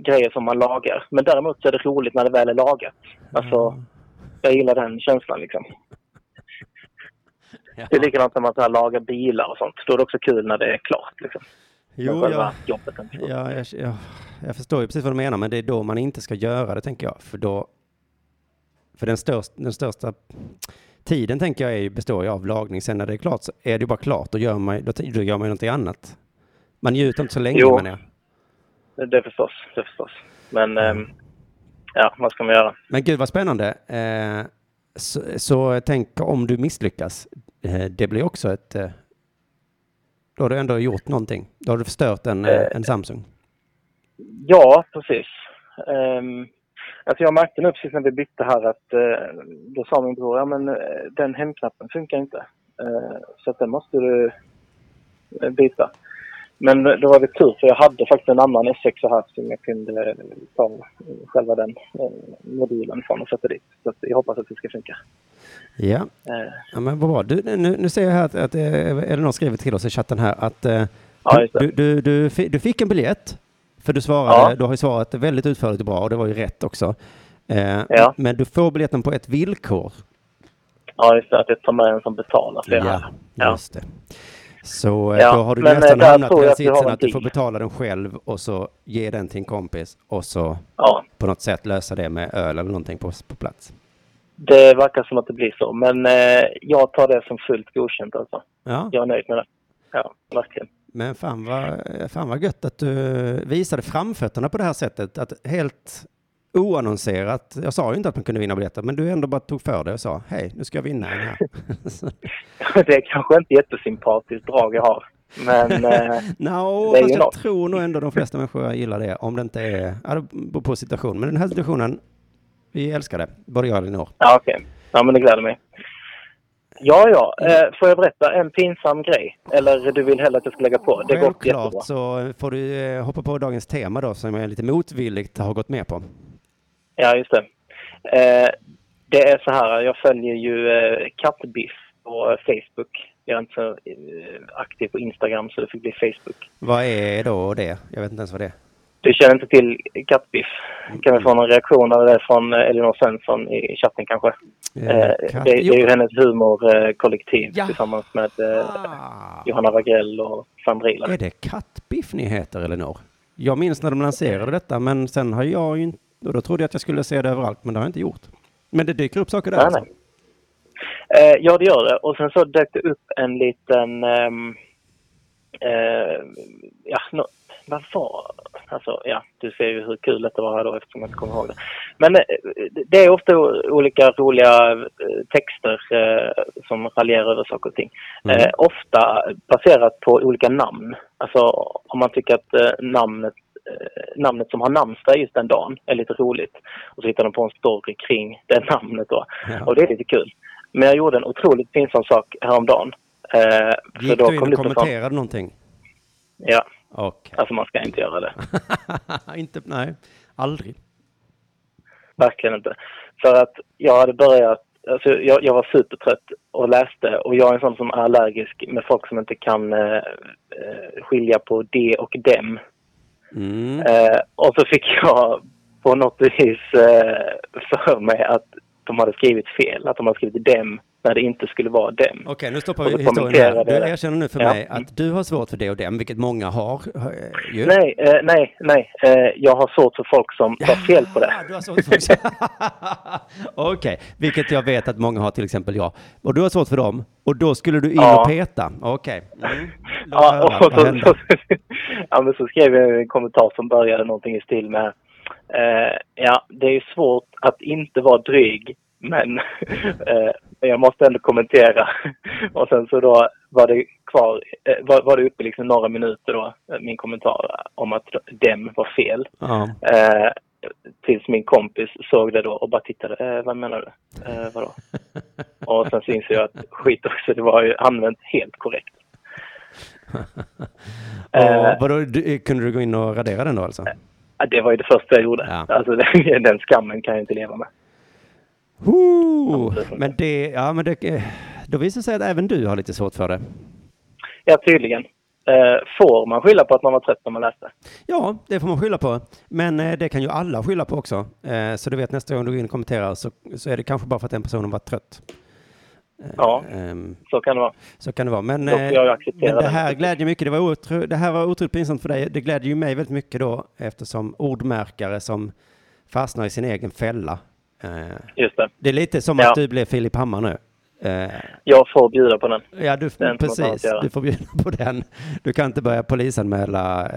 grejer som man lagar. Men däremot så är det roligt när det väl är lagat. Alltså, jag gillar den känslan liksom. Ja. Det är likadant som att man lagar bilar och sånt. Då är det också kul när det är klart liksom. Jo, jag förstår ju precis vad du menar, men det är då man inte ska göra det, tänker jag. För den största tiden, tänker jag, består ju av lagning. Sen när det är klart så är det ju bara klart, och då gör man ju någonting annat. Man njuter inte så länge, men ja. Det förstås. Men ja, vad ska man göra? Men gud vad spännande. Så tänk om du misslyckas. Det blir också ett... Då har du ändå gjort någonting. Då har du förstört en Samsung. Ja, precis. Alltså jag märkte nu precis när vi bytte här att då sa min bror, ja men den hemknappen funkar inte. Så att den måste du byta. Men då var det tur, för jag hade faktiskt en annan S6 här som jag kunde ta själva den modulen från och sätta dit. Så att jag hoppas att det ska funka. Ja, ja men vad bra. Du, nu ser jag här att eller någon skriver till oss i chatten här att du fick en biljett. För du svarade, du har ju svarat väldigt utförligt och bra, och det var ju rätt också. Men du får biljetten på ett villkor. Ja, just det, att jag tar med en som betalar för det här. Ja, just det. Så då har du nästan hamnat på den sitsen att du får betala den själv och så ge den till en kompis och så på något sätt lösa det med öl eller någonting på plats. Det verkar som att det blir så, men jag tar det som fullt godkänt alltså. Ja. Jag är nöjd med det. Ja, verkligen. Men fan vad gött att du visade framfötterna på det här sättet. Att helt oannonserat, jag sa ju inte att man kunde vinna biljetter, men du ändå bara tog för det och sa, hej, nu ska jag vinna den här. Det är kanske inte jättesympatiskt drag jag har. Men jag tror nog ändå de flesta människor gillar det. Om det inte är, det beror på situationen. Men den här situationen, vi älskar det. Både jag och Elinor. Ja, okej. Ja, men det gläder mig. Ja. Får jag berätta en pinsam grej? Eller du vill hellre att jag ska lägga på? Det går jättebra. Så får du hoppa på dagens tema då, som jag lite motvilligt har gått med på. Ja, just det. Det är så här, jag följer ju Katbiff på Facebook. Jag är inte så aktiv på Instagram, så det fick bli Facebook. Vad är då det? Jag vet inte ens vad det är. Du känner inte till Katbiff. Kan vi få någon reaktion av det från Elinor Svensson i chatten kanske? Det är ju hennes humorkollektiv tillsammans med Johanna Wagrell och Sandrila. Är det Katbiff ni heter, Elinor? Jag minns när de lanserade detta, men sen har jag ju inte... Då trodde jag att jag skulle se det överallt, men det har jag inte gjort. Men det dyker upp saker där. Nej. Ja, det gör det. Och sen så dök det upp en liten... du ser ju hur kul det var här då, eftersom jag inte kommer ihåg det. Men det är ofta olika roliga texter som raljerar över saker och ting. Ofta baserat på olika namn. Alltså om man tycker att namnet som har namnsdag just den dagen är lite roligt. Och så hittar de på en story kring det namnet då. Ja. Och det är lite kul. Men jag gjorde en otroligt pinsam sak häromdagen. Gick du in och kommenterade någonting? Ja. Okay. Alltså man ska inte göra det. Inte, nej, aldrig. Verkligen inte. För att jag hade börjat, alltså jag var supertrött och läste, och jag är en sån som är allergisk med folk som inte kan skilja på det och dem. Och så fick jag på något vis för mig att de hade skrivit fel, att de hade skrivit dem när det inte skulle vara dem. Okej, nu stoppar vi historien här. Du erkänner nu för mig att du har svårt för det och dem, vilket många har. Nej. Jag har svårt för folk som tar fel på det. Du har svårt för folk som... Okej, vilket jag vet att många har, till exempel jag. Och du har svårt för dem, och då skulle du in och peta. Okej. Men så skrev jag en kommentar som började någonting i stil med det är ju svårt att inte vara dryg, men jag måste ändå kommentera. Och sen så då var det kvar, var det uppe liksom några minuter då, min kommentar om att dem var fel. tills min kompis såg det då och bara tittade, vad menar du? Vadå? Och sen syns jag att skit också, det var ju använt helt korrekt. Vadå, kunde du gå in och radera den då alltså? Det var ju det första jag gjorde. Ja. Alltså den skammen kan jag inte leva med. Men det, ja, men det, då visar det sig att även du har lite svårt för det. Ja, tydligen. Får man skylla på att man var trött när man läste? Ja, det får man skylla på. Men det kan ju alla skylla på också. Så du vet, nästa gång du går in och kommenterar så är det kanske bara för att den personen var trött. Ja, så kan det vara. Så kan det vara. Men det här glädjer mycket. Det här var otroligt pinsamt för dig. Det glädjer ju mig väldigt mycket då, eftersom ordmärkare som fastnar i sin egen fälla. Just det. Det är lite som att du blev Filip Hammar nu. Jag får bjuda på den. Ja, precis. Du får bjuda på den. Du kan inte börja polisanmäla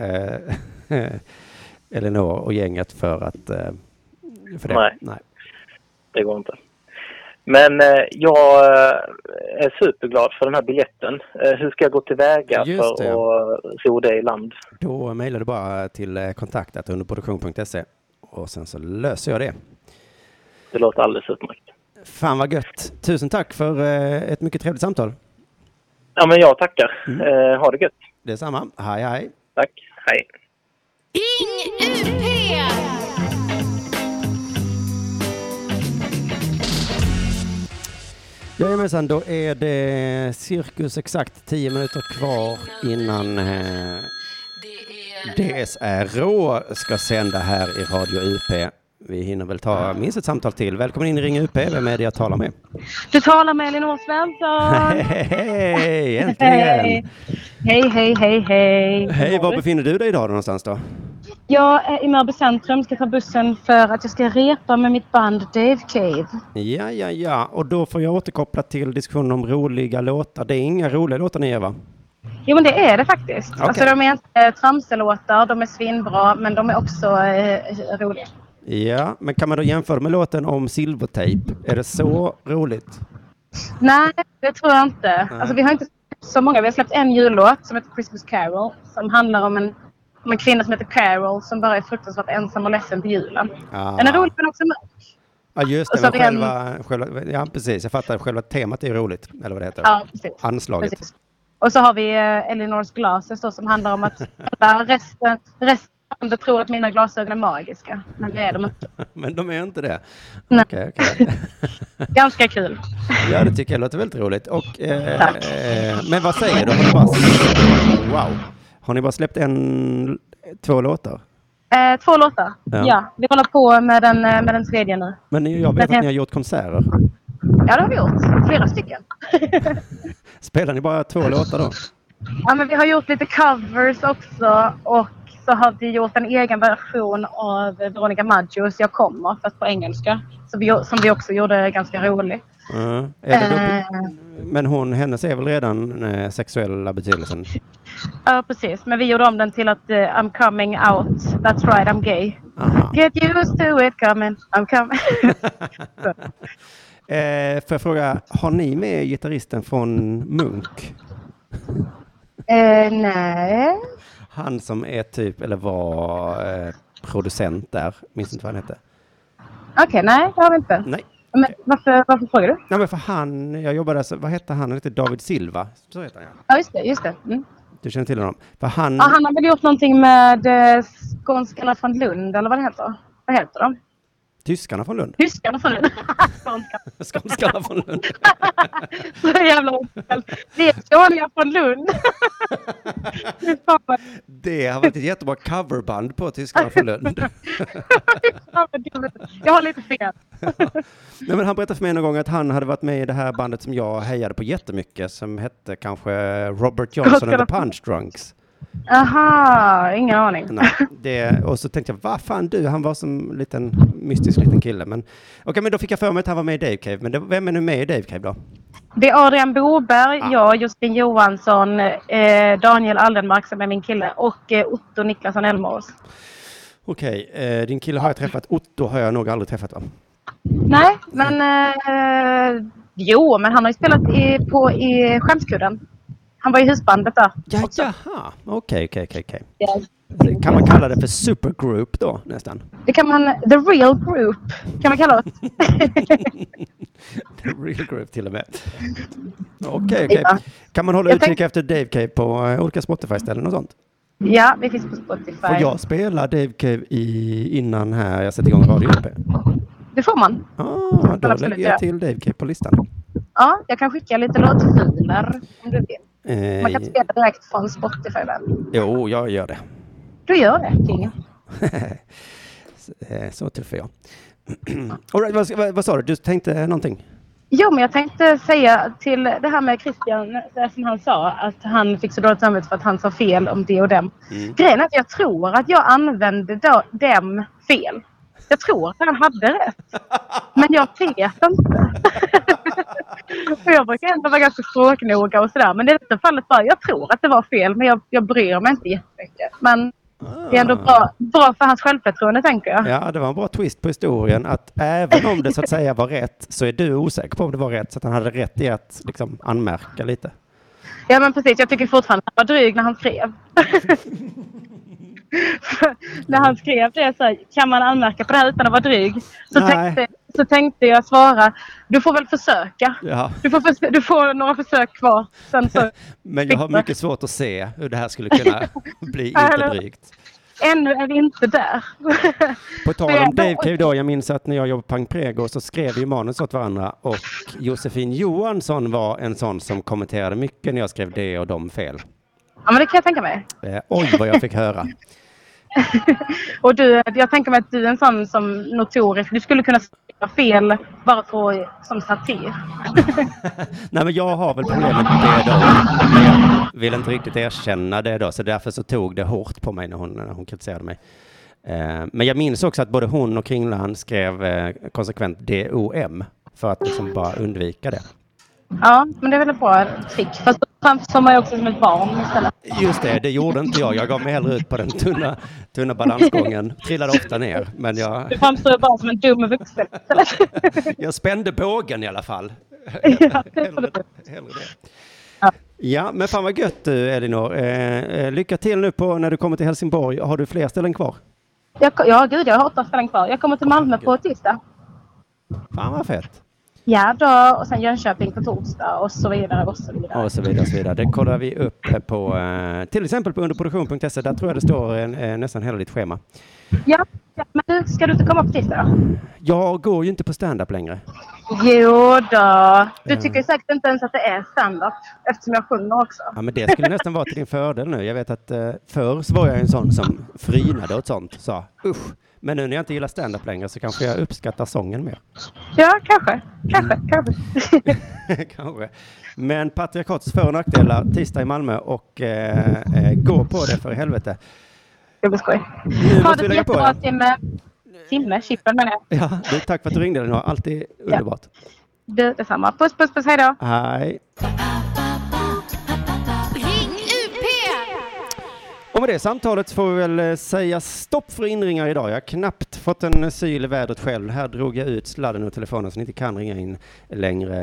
Elinor och gänget för det. Nej, det går inte. Men jag är superglad för den här biljetten. Hur ska jag gå tillväga för att ro dig i land? Då mejlar du bara till kontakt@underproduktion.se och sen så löser jag det. Det låter alldeles utmärkt. Fan vad gött. Tusen tack för ett mycket trevligt samtal. Ja, men jag tackar. Ha det gött. Detsamma. Hej, hej. Tack. Hej. Ring UP! Jajamensan, då är det cirkus exakt 10 minuter kvar innan DSRO ska sända här i Radio UP. Vi hinner väl ta minst ett samtal till. Välkommen in i Ring UP. Vem är det jag talar med? Du talar med Elinor Svensson. Hej, äntligen. Hej. Hej, var befinner du dig idag någonstans då? Jag är i Mörby centrum, ska ta bussen för att jag ska repa med mitt band Dave Cave. Ja. Och då får jag återkoppla till diskussionen om roliga låtar. Det är inga roliga låtar ni gör, va? Jo, men det är det faktiskt. Okay. Alltså, de är inte tramselåtar, de är svinbra, men de är också roliga. Ja, men kan man då jämföra med låten om silvertejp? Är det så roligt? Nej, det tror jag inte. Nej. Alltså, vi har inte släppt så många. Vi har släppt en jullåt som heter Christmas Carol, som handlar om en kvinna som heter Carol som bara är fruktansvärt ensam och ledsen på julen. Ah. Den är rolig, men också mörk. Ja, just det. Ja, precis. Jag fattar. Själva temat är roligt. Eller vad det heter. Ja, precis. Anslaget. Precis. Och så har vi Elinors glasögon då, som handlar om att resten jag tror att mina glasögon är magiska, men det är de inte. Men de är inte det. Okay. Ganska kul. Ja, det tycker jag låter väldigt roligt. Och, men vad säger du? Har ni bara släppt två låtar? Två låtar, ja. Vi håller på med den tredje nu. Men jag vet att ni har gjort konserter. Ja, det har vi gjort. Flera stycken. Spelar ni bara två låtar då? Ja, men vi har gjort lite covers också och så har vi gjort en egen version av Veronica Maggios Jag kommer, fast på engelska. Som vi också gjorde ganska roligt. Men hennes är väl redan sexuella betydelsen? Ja, precis. Men vi gjorde om den till att I'm coming out, that's right, I'm gay. Aha. Get used to it, I'm coming. Får jag fråga, har ni med gitarristen från Munk? Nej. Han som är typ, eller var producent där, minns inte vad han hette. Okej, nej, det har vi inte. Nej. Men varför frågar du? Nej, men för jag jobbade, alltså, vad hette han? Han hette David Silva, så heter han. Ja, just det. Mm. Du känner till honom. För han har väl gjort någonting med Skånskarna från Lund, eller vad det heter? Vad heter de? Tyskarna från Lund. Skånskarna från Lund. Så jävla otäckt. Vi är Skåniga från Lund. Det har varit ett jättebra coverband på Tyskarna från Lund. Jag har lite fel. Nej, men han berättade för mig en gång att han hade varit med i det här bandet som jag hejade på jättemycket. Som hette kanske Robert Johnson and the Punch Drunks. Aha, ingen aning. Nej, och så tänkte jag, vad fan du? Han var som en mystisk liten kille. Men, okay, men då fick jag för mig att han var med i Dave Cave. Men vem är nu med i Dave Cave då? Det är Adrian Boberg, jag, Josefin Johansson, Daniel Aldenmark som är min kille och Otto Niklasson Elmås. Okej, din kille har jag träffat. Otto har jag nog aldrig träffat, va? Nej, men han har ju spelat på i Skämskudden. Han var i husbandet där. Ja, jaha, okej. Yes. Kan man kalla det för supergroup då nästan? Det kan man, the real group kan man kalla det. The real group till och med. Okej. Ja. Kan man hålla utkik efter Dave Cave på olika Spotify-ställen och sånt? Ja, vi finns på Spotify. Får jag spela Dave Cave innan här jag sätter igång Radio UP? Det får man. Då lägger jag till Dave Cave på listan. Ja, jag kan skicka lite låtfiler om du vill. Man kan spela direkt från Spotify väl? Jo, jag gör det. Du gör det, King. Så träffar jag. All right, vad sa du? Du tänkte någonting? Jo, men jag tänkte säga till det här med Christian, som han sa, att han fick så dåligt samvete för att han sa fel om det och dem. Mm. Grejen är att jag tror att jag använde dem fel. Jag tror att han hade rätt. Men jag vet inte. För jag brukar ändå vara ganska språknoga och sådär. Men i detta fallet bara, jag tror att det var fel. Men jag bryr mig inte jättemycket. Men det är ändå bra för hans självförtroende, tänker jag. Ja, det var en bra twist på historien. Att även om det så att säga var rätt, så är du osäker på om det var rätt. Så att han hade rätt i att liksom anmärka lite. Ja, men precis. Jag tycker fortfarande att han var dryg när han skrev. När han skrev det så här, kan man anmärka på det här utan att vara dryg? Så tänkte jag svara, du får väl försöka. Ja. Du får några försök kvar. Sen så men jag har mycket svårt att se hur det här skulle kunna bli inte drygt. Ännu är vi inte där. På tal om Dave Cave då, jag minns att när jag jobbade på Pangprego så skrev vi manus åt varandra. Och Josefin Johansson var en sån som kommenterade mycket när jag skrev det och de fel. Ja, men det kan jag tänka mig. Oj, vad jag fick höra. Och du, jag tänker mig att du är en sån som notorisk. Du skulle kunna skriva fel bara på, som satir. Nej, men jag har väl problemet med det då. Jag vill inte riktigt erkänna det då. Så därför så tog det hårt på mig när hon kritiserade mig. Men jag minns också att både hon och Kringland skrev konsekvent DOM. För att liksom bara undvika det. Ja, men det är väl ett bra trick. Fast framstår man ju också som ett barn istället. Just det, det gjorde inte jag. Jag gav mig hellre ut på den tunna balansgången. Trillade ofta ner. Men jag... Du framstår bara som en dum vuxen istället. Jag spände bågen i alla fall. Ja, hellre det. Ja. Ja, men fan vad gött du, Elinor. Lycka till nu när du kommer till Helsingborg. Har du fler ställen kvar? Jag har 8 ställen kvar. Jag kommer till Malmö på tisdag. Fan vad fett. Ja då, och sen Jönköping på torsdag och så vidare. Det kollar vi upp på till exempel på underproduktion.se. Där tror jag det står nästan hela ditt schema. Ja, men ska du inte komma på tisdag då? Jag går ju inte på stand-up längre. Jo då. Du tycker säkert inte ens att det är stand-up eftersom jag sjunger också. Ja, men det skulle nästan vara till din fördel nu. Jag vet att förr så var jag en sån som frynade åt sånt. Så, usch. Men nu när jag inte gillar stand-up längre så kanske jag uppskattar sången mer. Ja, kanske. Men Patriarkatets för- och nackdelar tisdag i Malmö och gå på det för helvete. Det blir skoj. Ha det jättebra timme, chippen menar jag. Ja, tack för att du ringde den. Alltid underbart. Ja. Du, detsamma. Puss, hej då. Hej. Och med det samtalet får vi väl säga stopp för inringar idag. Jag har knappt fått en syl i vädret själv. Här drog jag ut sladden och telefonen så ni inte kan ringa in längre.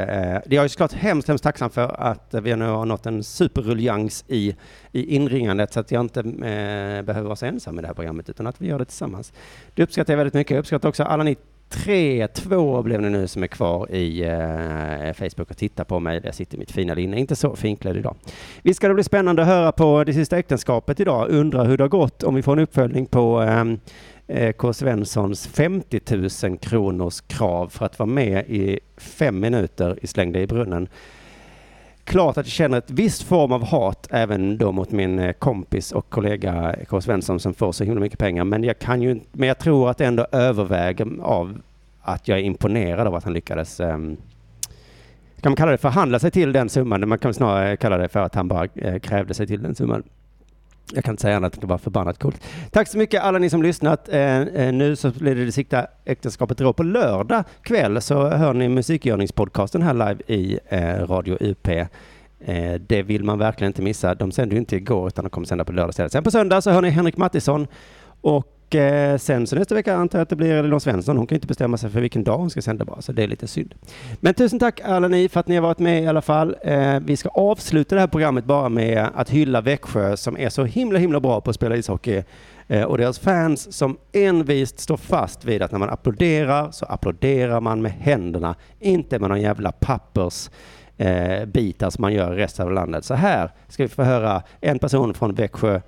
Det är ju såklart hemskt tacksam för att vi nu har nått en superruljans i inringandet. Så att jag inte behöver vara så ensam i det här programmet utan att vi gör det tillsammans. Det uppskattar jag väldigt mycket. Jag uppskattar också alla ni 3-2 blev det nu som är kvar i Facebook och titta på mig. Där sitter mitt fina linne. Inte så finklädd idag. Vi ska då bli spännande att höra på det sista äktenskapet idag. Undrar hur det har gått om vi får en uppföljning på K. Svenssons 50 000 kronors krav för att vara med i 5 minuter i Släng dig i brunnen. Klart att jag känner ett visst form av hat även då mot min kompis och kollega K. Svensson som får så himla mycket pengar. Men jag tror att det ändå överväger av att jag är imponerad av att han lyckades kan man kalla det förhandla sig till den summan. Man kan snarare kalla det för att han bara krävde sig till den summan. Jag kan inte säga annat, det var förbannat coolt. Tack så mycket alla ni som lyssnat. Nu så blir det sista äktenskapet då. På lördag kväll så hör ni musikgörningspodcasten här live i Radio UP. Det vill man verkligen inte missa. De sände ju inte igår utan de kommer sända på lördag. Sen på söndag så hör ni Henrik Mattisson och Och sen så nästa vecka antar jag att det blir Elinor Svensson. Hon kan inte bestämma sig för vilken dag hon ska sända bara. Så det är lite synd. Men tusen tack alla ni för att ni har varit med i alla fall. Vi ska avsluta det här programmet bara med att hylla Växjö som är så himla bra på att spela ishockey. Och deras fans som envist står fast vid att när man applåderar så applåderar man med händerna. Inte med någon jävla pappersbitar som man gör i resten av landet. Så här ska vi få höra en person från Växjö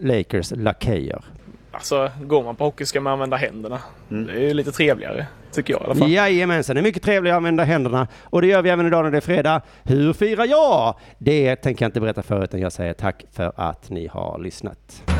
Lakers lakejer. Alltså, går man på hockey ska man använda händerna. Mm. Det är ju lite trevligare, tycker jag i alla fall. Jajamensan, det är mycket trevligare att använda händerna. Och det gör vi även idag när det är fredag. Hur firar jag? Det tänker jag inte berätta förut, utan jag säger tack för att ni har lyssnat.